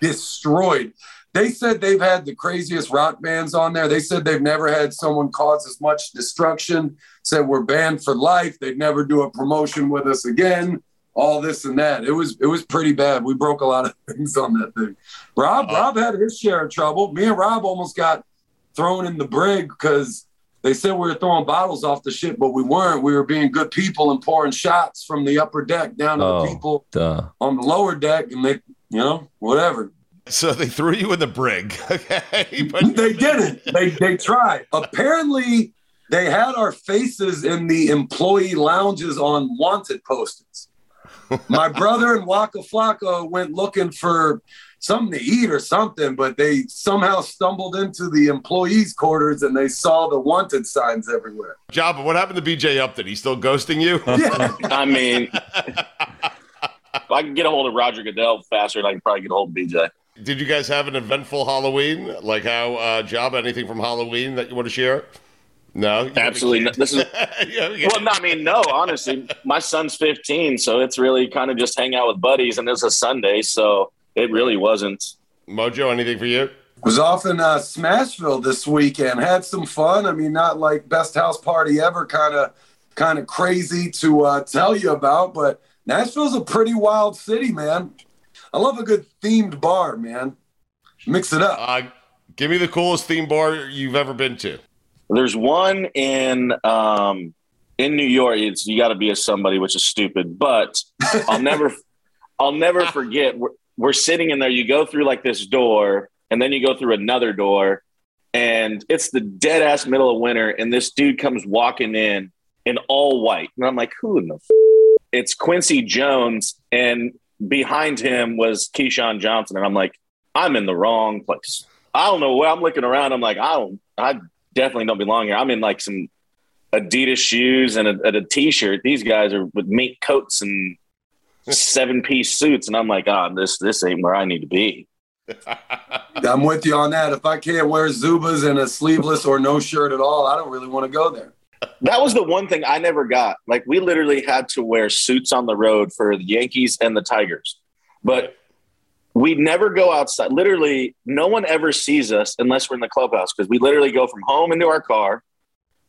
destroyed. They said they've had the craziest rock bands on there. They said they've never had someone cause as much destruction, said we're banned for life. They'd never do a promotion with us again, all this and that. It was pretty bad. We broke a lot of things on that thing. Rob had his share of trouble. Me and Rob almost got thrown in the brig because they said we were throwing bottles off the ship, but we weren't. We were being good people and pouring shots from the upper deck down to the people on the lower deck, and they, you know, whatever. So they threw you in the brig, okay? But they didn't. They tried. Apparently, they had our faces in the employee lounges on wanted posters. My brother and Waka Flocka went looking for something to eat or something, but they somehow stumbled into the employees' quarters, and they saw the wanted signs everywhere. Jabba, what happened to BJ Upton? He's still ghosting you? Yeah. I mean, if I can get a hold of Roger Goodell faster than I can probably get a hold of BJ. Did you guys have an eventful Halloween? Like how, Jabba, anything from Halloween that you want to share? No? Absolutely not. This is, well, no, I mean, no, honestly. My son's 15, so it's really kind of just hang out with buddies, and it's a Sunday, so it really wasn't. Mojo, anything for you? Was off in Smashville this weekend. Had some fun. I mean, not like best house party ever kind of crazy to tell you about, but Nashville's a pretty wild city, man. I love a good themed bar, man. Mix it up. Give me the coolest theme bar you've ever been to. There's one in New York. It's You Got to Be a Somebody, which is stupid, but I'll never forget. We're sitting in there. You go through like this door, and then you go through another door, and it's the dead ass middle of winter. And this dude comes walking in all white, and I'm like, who in the? It's Quincy Jones, and behind him was Keyshawn Johnson, and I'm like, I'm in the wrong place. I don't know where I'm looking around. I'm like, I definitely don't belong here. I'm in like some Adidas shoes and a t-shirt. These guys are with mink coats and 7-piece suits, and I'm like, this ain't where I need to be. I'm with you on that. If I can't wear Zubas and a sleeveless or no shirt at all, I don't really want to go there. That was the one thing I never got. Like, we literally had to wear suits on the road for the Yankees and the Tigers, but we never go outside. Literally, no one ever sees us unless we're in the clubhouse, because we literally go from home into our car,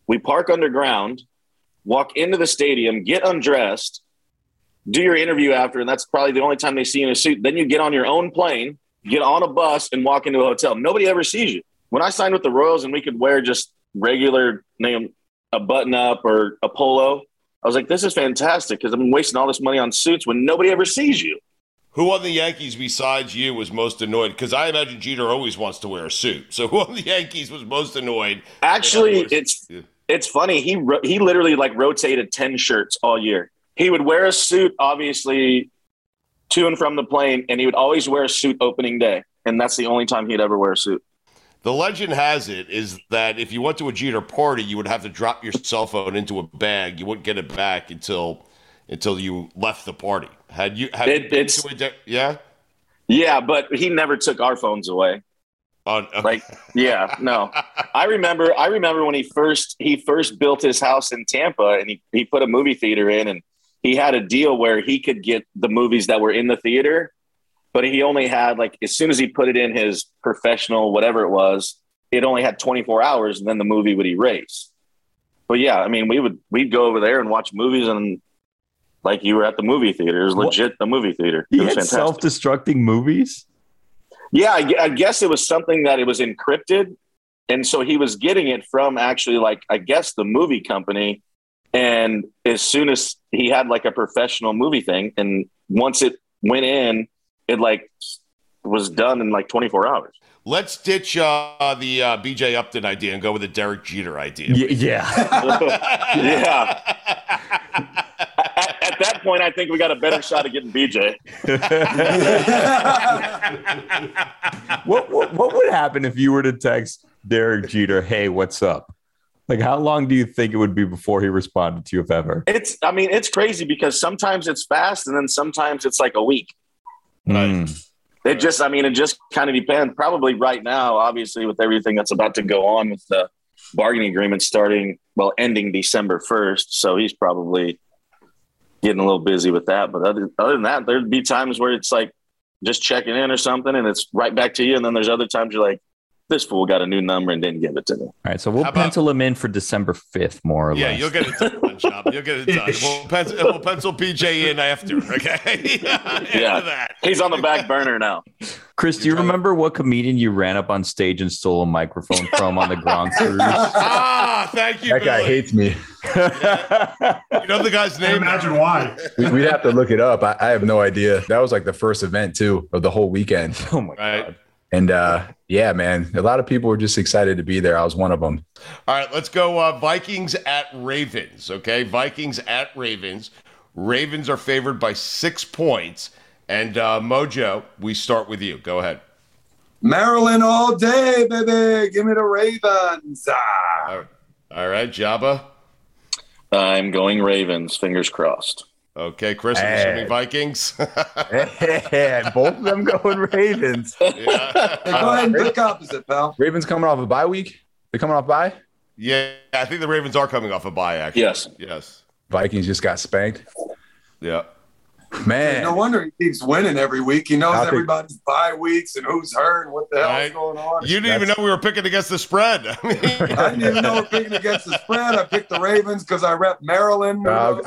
we park underground, walk into the stadium, get undressed, do your interview after, and that's probably the only time they see you in a suit. Then you get on your own plane, get on a bus, and walk into a hotel. Nobody ever sees you. When I signed with the Royals and we could wear just regular name, a button-up or a polo, I was like, this is fantastic, because I've been wasting all this money on suits when nobody ever sees you. Who on the Yankees besides you was most annoyed? Because I imagine Jeter always wants to wear a suit. So who on the Yankees was most annoyed? Actually, it's funny. He literally like rotated 10 shirts all year. He would wear a suit, obviously, to and from the plane, and he would always wear a suit opening day. And that's the only time he'd ever wear a suit. The legend has it is that if you went to a Jeter party, you would have to drop your cell phone into a bag. You wouldn't get it back until you left the party. Yeah, but he never took our phones away. I remember when he first built his house in Tampa, and he put a movie theater in, and he had a deal where he could get the movies that were in the theater. But he only had, like, as soon as he put it in his professional, whatever it was, it only had 24 hours, and then the movie would erase. But yeah, I mean, we'd go over there and watch movies, and like you were at the movie theater. It was legit a movie theater. He had self-destructing movies? Yeah, I guess it was something that it was encrypted. And so he was getting it from actually, like, I guess the movie company. And as soon as he had like a professional movie thing, and once it went in, it like was done in like 24 hours. Let's ditch the BJ Upton idea and go with the Derek Jeter idea. Yeah. At that point, I think we got a better shot at getting BJ. What would happen if you were to text Derek Jeter, hey, what's up? Like, how long do you think it would be before he responded to you, if ever? It's crazy, because sometimes it's fast, and then sometimes it's like a week. It just kind of depends. Probably right now, obviously, with everything that's about to go on with the bargaining agreement ending December 1st. So he's probably getting a little busy with that. But other than that, there'd be times where it's like just checking in or something, and it's right back to you. And then there's other times you're like, this fool got a new number and didn't give it to me. All right, so we'll pencil him in for December 5th, more or less. Yeah, you'll get it done, Chop. You'll get it done. We'll pencil PJ in after, okay? After that. He's on the back burner now. Chris, do you remember what comedian you ran up on stage and stole a microphone from on the ground cruise? Thank you. That guy hates me. You know the guy's name? Imagine why. We'd have to look it up. I have no idea. That was like the first event, too, of the whole weekend. Oh, my God. And, yeah, man, a lot of people were just excited to be there. I was one of them. All right, let's go Vikings at Ravens, okay? Vikings at Ravens. Ravens are favored by 6 points. And, Mojo, we start with you. Go ahead. Maryland all day, baby. Give me the Ravens. Ah. All right, Jabba. I'm going Ravens, fingers crossed. Okay, Chris, I'm assuming Vikings. Both of them going Ravens. Yeah. Hey, go ahead and pick opposite, pal. Ravens coming off a bye week? They're coming off a bye? Yeah, I think the Ravens are coming off a bye, actually. Yes. Vikings just got spanked. Yeah. Man. No wonder he keeps winning every week. He knows everybody's bye weeks and who's hurt and what the hell is going on. You didn't even know we were picking against the spread. I didn't even know we were picking against the spread. I picked the Ravens because I rep Maryland. I'm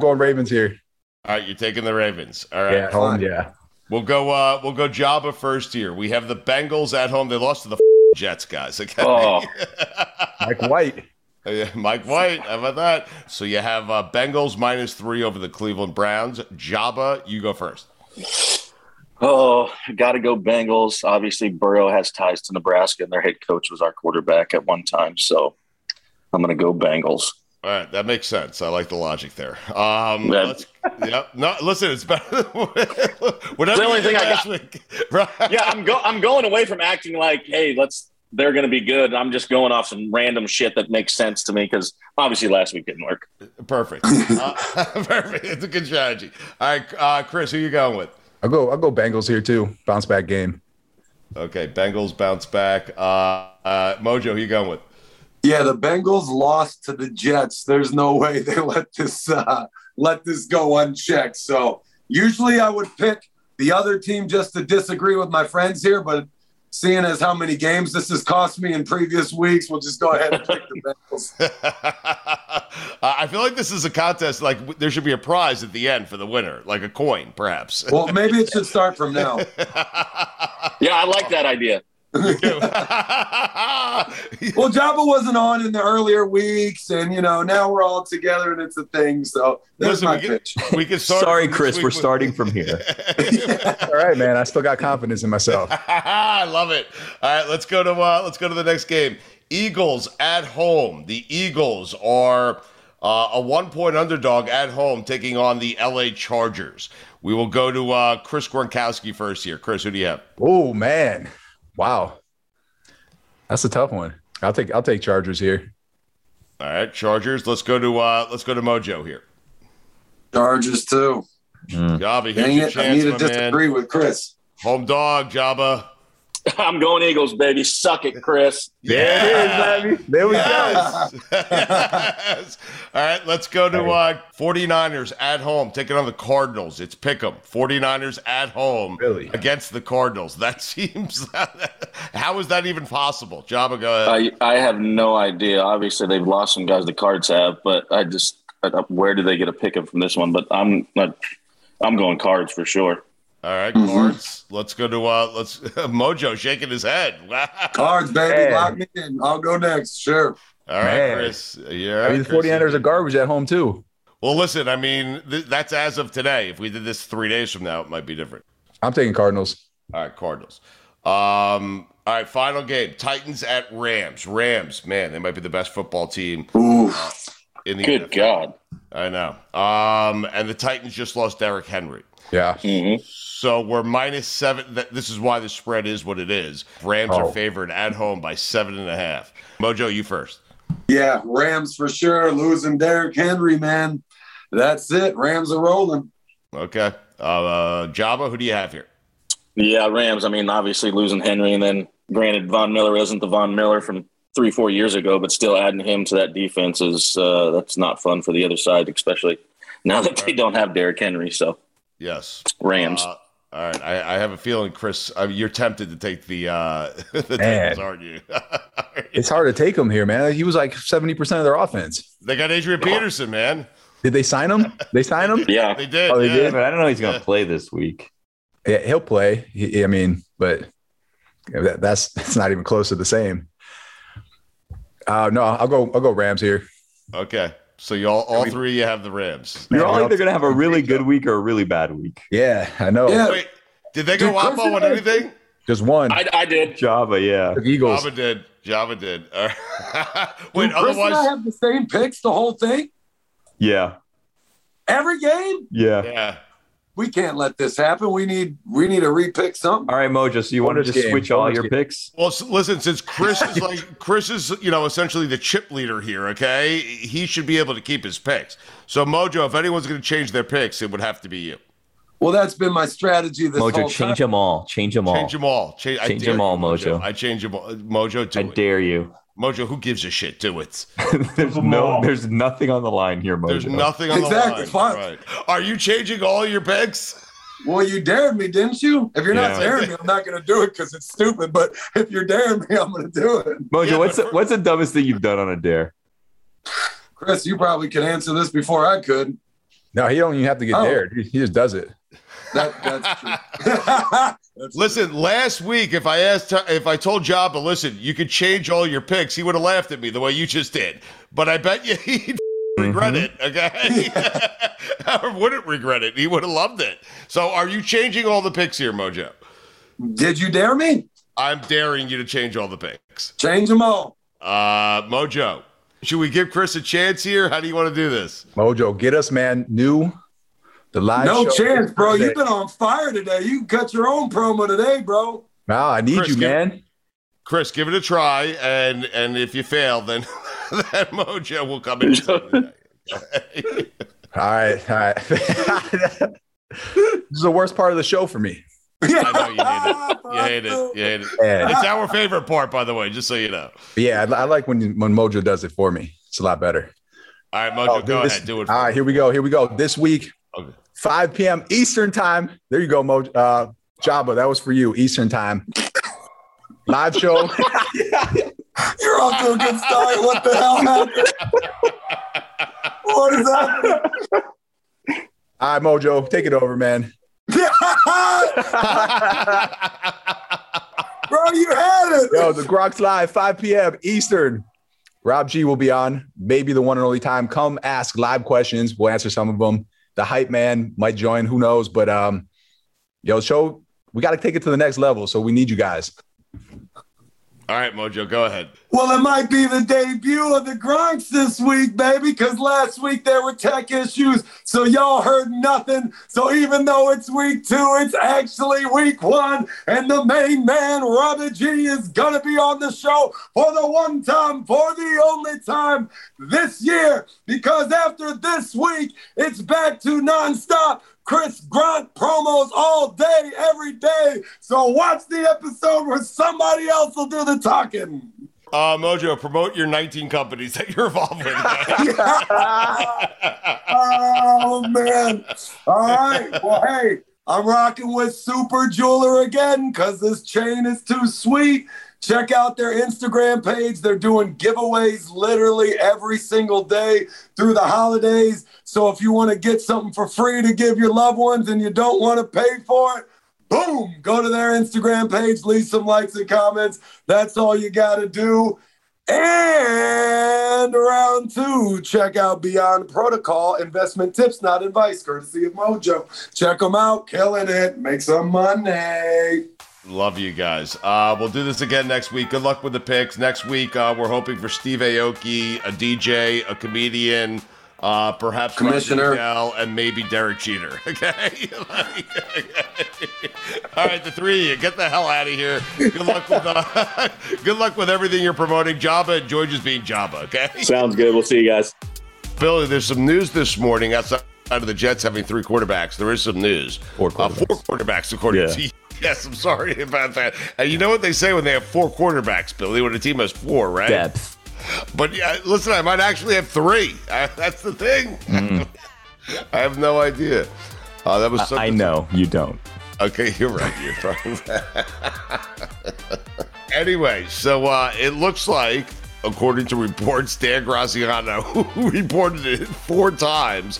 going Ravens here. All right, you're taking the Ravens. All right. Yeah, home, yeah. We'll go Jabba first here. We have the Bengals at home. They lost to the Jets, guys. Okay. Oh. Mike White. Yeah, Mike White, how about that? So you have Bengals -3 over the Cleveland Browns. Jabba, you go first. Oh, got to go Bengals. Obviously, Burrow has ties to Nebraska, and their head coach was our quarterback at one time. So I'm going to go Bengals. All right, that makes sense. I like the logic there. Listen, it's better. Whatever the only thing I got. Week, right? Yeah, I'm going away from acting like, hey, they're going to be good. I'm just going off some random shit that makes sense to me because obviously last week didn't work. Perfect. Perfect. It's a good strategy. All right, Chris, who you going with? I'll go Bengals here too. Bounce back game. Okay, Bengals bounce back. Mojo, who you going with? Yeah, the Bengals lost to the Jets. There's no way they let this go unchecked. So usually I would pick the other team just to disagree with my friends here, but seeing as how many games this has cost me in previous weeks, we'll just go ahead and pick the Bengals. I feel like this is a contest. Like there should be a prize at the end for the winner, like a coin, perhaps. Well, maybe it should start from now. Yeah, I like that idea. Well, Java wasn't on in the earlier weeks, and now we're all together, and it's a thing. So there's my pitch. We can start. Sorry, Chris, we're starting from here. Yeah. All right, man. I still got confidence in myself. I love it. All right, let's go to the next game. Eagles at home. The Eagles are a 1-point underdog at home, taking on the LA Chargers. We will go to Chris Gronkowski first here. Chris, who do you have? Oh man. Wow. That's a tough one. I'll take Chargers here. All right, Chargers. Let's go to Mojo here. Chargers too. Jabba, dang it, I need to disagree with Chris. Home dog, Jabba. I'm going Eagles, baby. Suck it, Chris. Yeah. There it is, baby. There we go. Yes. All right, let's go to 49ers at home, taking on the Cardinals. It's pick'em. 49ers at home against the Cardinals. That seems – how is that even possible? Jabba, go ahead. I have no idea. Obviously, they've lost some guys the Cards have, but I just – where do they get a pick'em from this one? But I'm going Cards for sure. All right, Cards. Mm-hmm. Let's go to Mojo shaking his head. Wow. Cards, baby. Man. Lock me in. I'll go next. Sure. All right, man. Chris. Yeah. I mean, the 49ers are garbage at home, too. Well, listen, I mean, that's as of today. If we did this 3 days from now, it might be different. I'm taking Cardinals. All right, Cardinals. All right, final game. Titans at Rams. Rams, man, they might be the best football team. Ooh. In the Good NFL. God. I know. And the Titans just lost Derrick Henry. Yeah. Mm-hmm. So we're -7. This is why the spread is what it is. Rams are favored at home by 7.5. Mojo, you first. Yeah, Rams for sure. Losing Derrick Henry, man. That's it. Rams are rolling. Okay. Jabba, who do you have here? Yeah, Rams. I mean, obviously losing Henry, and then granted, Von Miller isn't the Von Miller from 3-4 years ago, but still adding him to that defense is that's not fun for the other side, especially now that they don't have Derrick Henry. So. Yes. Rams. All right. I have a feeling, Chris, you're tempted to take the Titans, aren't you? It's hard to take him here, man. He was like 70% of their offense. They got Adrian Peterson, man. Did they sign him? Yeah, they did. Oh, they did? But I don't know he's going to play this week. Yeah, he'll play. That's not even close to the same. No, I'll go Rams here. Okay. So all three of you have the Rams. You're all either going to have a really good week or a really bad week. Yeah, I know. Yeah. Wait, did they go Wampo on anything? Just one. I did. Java, yeah. The Eagles. Java did. Wait, Chris and I have the same picks the whole thing? Yeah. Every game? Yeah. We can't let this happen. We need to re-pick something. All right, Mojo. So you wanted to switch all your picks? Well, listen, since Chris is essentially the chip leader here. Okay, he should be able to keep his picks. So Mojo, if anyone's going to change their picks, it would have to be you. Well, that's been my strategy. This Mojo, whole change time. Them all. Change them all, Mojo. I change them all, Mojo. I dare you. Mojo, who gives a shit? Do it. There's nothing on the line here, Mojo. There's nothing on the line. Right. Are you changing all your picks? Well, you dared me, didn't you? If you're not daring me, I'm not going to do it because it's stupid. But if you're daring me, I'm going to do it. Mojo, what's the dumbest thing you've done on a dare? Chris, you probably could answer this before I could. No, he don't even have to get dared. He just does it. That's true. Listen, last week, if I told Jabba, listen, you could change all your picks, he would have laughed at me the way you just did. But I bet you he'd regret it, okay? I wouldn't regret it. He would have loved it. So are you changing all the picks here, Mojo? Did you dare me? I'm daring you to change all the picks. Change them all. Mojo, should we give Chris a chance here? How do you want to do this? Mojo, get us, man, new... No chance, bro. You've been on fire today. You can cut your own promo today, bro. Wow, I need you, man. Chris, give it a try, and if you fail, then that Mojo will come in. All right. This is the worst part of the show for me. I know you hate it. You hate it. Yeah. It's our favorite part, by the way, just so you know. Yeah, I like when Mojo does it for me. It's a lot better. All right, Mojo, go ahead. Do it. All right, here we go. This week. Okay. 5 p.m. Eastern time. There you go, Mo. Jabba, that was for you. Eastern time. Live show. You're off to a good start. What the hell happened? What is that? All right, Mojo, take it over, man. Bro, you had it. Yo, the Gronk's Live, 5 p.m. Eastern. Rob G will be on. Maybe the one and only time. Come ask live questions. We'll answer some of them. The hype man might join. Who knows? But, show, we got to take it to the next level. So we need you guys. All right, Mojo, go ahead. Well, it might be the debut of the Gronks this week, baby, because last week there were tech issues. So y'all heard nothing. So even though it's week 2, it's actually week 1. And the main man, Robbie G, is going to be on the show for the one time, for the only time this year. Because after this week, it's back to nonstop Chris Gronk promos all day, every day. So watch the episode where somebody else will do the talking. Mojo, promote your 19 companies that you're involved with. Oh, man. All right. Well, hey, I'm rocking with Super Jeweler again because this chain is too sweet. Check out their Instagram page. They're doing giveaways literally every single day through the holidays. So if you want to get something for free to give your loved ones and you don't want to pay for it, boom, go to their Instagram page, leave some likes and comments. That's all you got to do. And round 2, check out Beyond Protocol, investment tips, not advice, courtesy of Mojo. Check them out, killing it, make some money. Love you guys. We'll do this again next week. Good luck with the picks. Next week, we're hoping for Steve Aoki, a DJ, a comedian, perhaps Commissioner Ryan Tannehill, and maybe Derek Jeter. Okay? All right, the 3 of you, get the hell out of here. Good luck with good luck with everything you're promoting. Jabba, enjoy just being Jabba, okay? Sounds good. We'll see you guys. Billy, there's some news this morning outside of the Jets having 3 quarterbacks. There is some news. 4 quarterbacks. 4 quarterbacks, according to you. Yes, I'm sorry about that. And you know what they say when they have 4 quarterbacks, Billy, when a team has 4, right? Depth. But yeah, listen, I might actually have 3. That's the thing. I have no idea. That was. I know you don't. Okay, you're right. You're right. Anyway, so it looks like, according to reports, Dan Graziano reported it 4 times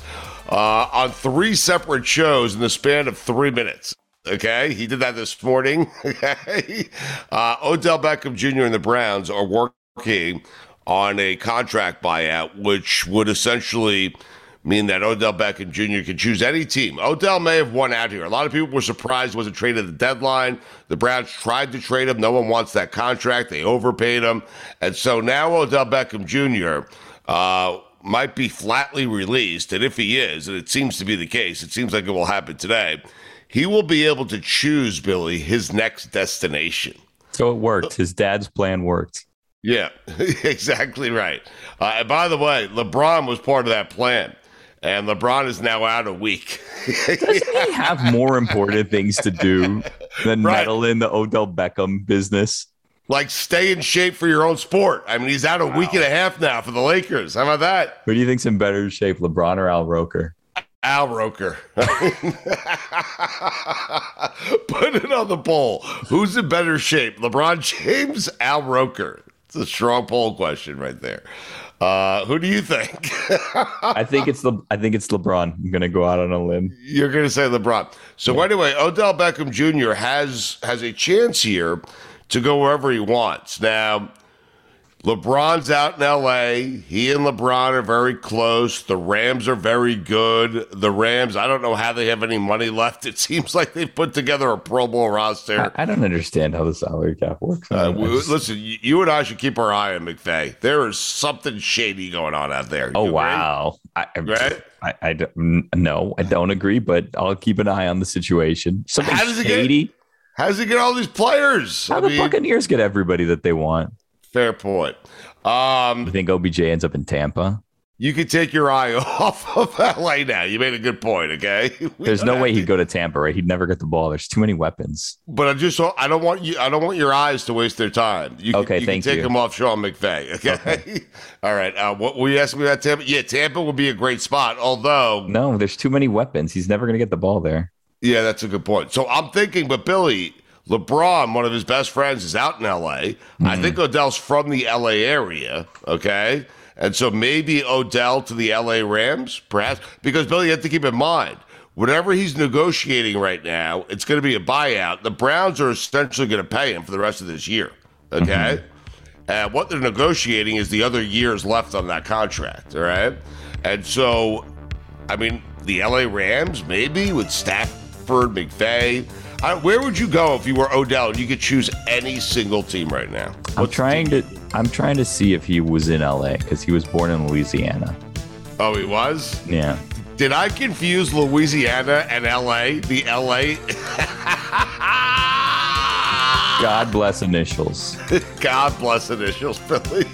on 3 separate shows in the span of 3 minutes. Okay, he did that this morning. Okay, Odell Beckham Jr. and the Browns are working on a contract buyout, which would essentially mean that Odell Beckham Jr. can choose any team. Odell may have won out here. A lot of people were surprised he wasn't traded at the deadline. The Browns tried to trade him. No one wants that contract. They overpaid him. And so now Odell Beckham Jr. Might be flatly released. And if he is, and it seems to be the case, it seems like it will happen today, he will be able to choose, Billy, his next destination. So it worked. His dad's plan worked. Yeah, exactly right. And by the way, LeBron was part of that plan, and LeBron is now out a week. Doesn't he have more important things to do than meddle in the Odell Beckham business? Like stay in shape for your own sport. I mean, he's out a week and a half now for the Lakers. How about that? Who do you think's in better shape, LeBron or Al Roker? Al Roker. Put it on the poll. Who's in better shape, LeBron James, Al Roker? It's a strong poll question right there. Who do you think? I think it's LeBron. I'm going to go out on a limb. You're going to say LeBron. So anyway, Odell Beckham Jr. has a chance here to go wherever he wants. Now, LeBron's out in L.A. He and LeBron are very close. The Rams are very good. The Rams, I don't know how they have any money left. It seems like they've put together a Pro Bowl roster. I don't understand how the salary cap works. Listen, you and I should keep our eye on McVay. There is something shady going on out there. Oh, wow. Right? I don't agree, but I'll keep an eye on the situation. Something shady. How does he get all these players? How the Buccaneers get everybody that they want? Fair point. You think OBJ ends up in Tampa? You could take your eye off of LA now. You made a good point, okay? There's no way he'd go to Tampa, right? He'd never get the ball. There's too many weapons. But I don't want your eyes to waste their time. You can take them off Sean McVay, okay? All right. What were you asking me about Tampa? Yeah, Tampa would be a great spot, although... No, there's too many weapons. He's never going to get the ball there. Yeah, that's a good point. So I'm thinking, but Billy... LeBron, one of his best friends, is out in L.A. Mm-hmm. I think Odell's from the L.A. area, okay? And so maybe Odell to the L.A. Rams, perhaps. Because, Billy, you have to keep in mind, whatever he's negotiating right now, it's going to be a buyout. The Browns are essentially going to pay him for the rest of this year, okay? Mm-hmm. And what they're negotiating is the other years left on that contract, all right? And so, I mean, the L.A. Rams, maybe, with Stafford, McVay... where would you go if you were Odell and you could choose any single team right now? I'm trying to see if he was in L.A. because he was born in Louisiana. Oh, he was? Yeah. Did I confuse Louisiana and L.A.? The L.A.? God bless initials. God bless initials, Billy.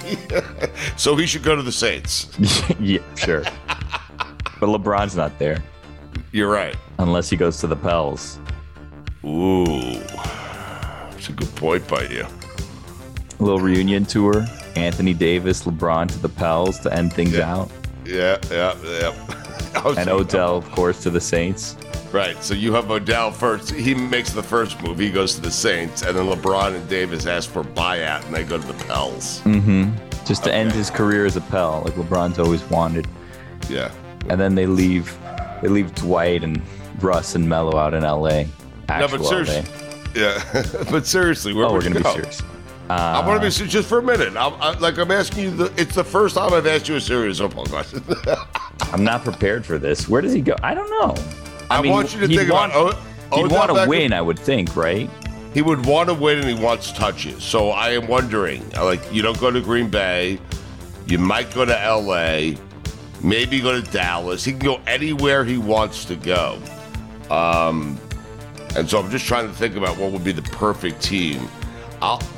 So he should go to the Saints. Yeah, sure. But LeBron's not there. You're right. Unless he goes to the Pels. Ooh, that's a good point by you. A little reunion tour, Anthony Davis, LeBron to the Pels to end things out. Yeah. And Odell, of course, to the Saints. Right, so you have Odell first. He makes the first move. He goes to the Saints, and then LeBron and Davis ask for buyout, and they go to the Pels. Mm-hmm. Just to end his career as a Pel, like LeBron's always wanted. Yeah. And then they leave. They leave Dwight and Russ and Melo out in L.A. No, but seriously, where would you go? We're going to be serious. I want to be serious just for a minute. I'm asking you, it's the first time I've asked you a serious football question. I'm not prepared for this. Where does he go? I don't know. I mean, want you to think about Odell. He'd want to win, I would think, right? He would want to win, and he wants touches. So I am wondering, like, you don't go to Green Bay. You might go to L.A., maybe go to Dallas. He can go anywhere he wants to go. And so I'm just trying to think about what would be the perfect team.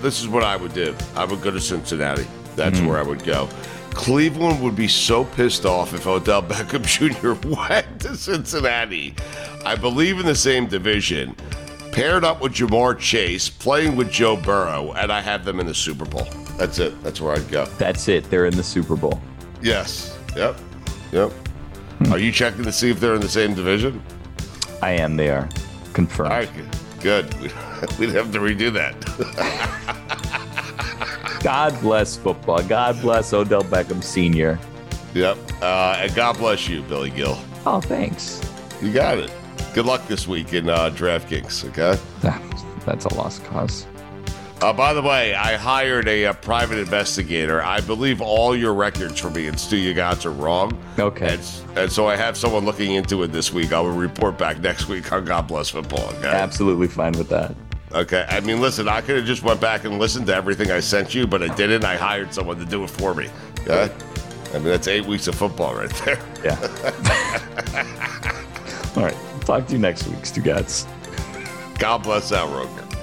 This is what I would do. I would go to Cincinnati. That's where I would go. Cleveland would be so pissed off if Odell Beckham Jr. went to Cincinnati. I believe in the same division. Paired up with Jamar Chase, playing with Joe Burrow, and I have them in the Super Bowl. That's it. That's where I'd go. That's it. They're in the Super Bowl. Yes. Yep. Are you checking to see if they're in the same division? I am. They are. Confirmed. All right, good. We'd have to redo that. God bless football. God bless Odell Beckham Sr. Yep. And God bless you, Billy Gill. Oh, thanks. You got it. Good luck this week in DraftKings, okay? That's a lost cause. By the way, I hired a private investigator. I believe all your records for me and Stu Yagatz are wrong. Okay. And so I have someone looking into it this week. I will report back next week on God Bless Football. Okay? Absolutely fine with that. Okay. I mean, listen, I could have just went back and listened to everything I sent you, but I didn't. I hired someone to do it for me. Okay? I mean, that's 8 weeks of football right there. Yeah. All right. Talk to you next week, Stu Yagatz. God bless Al Roker.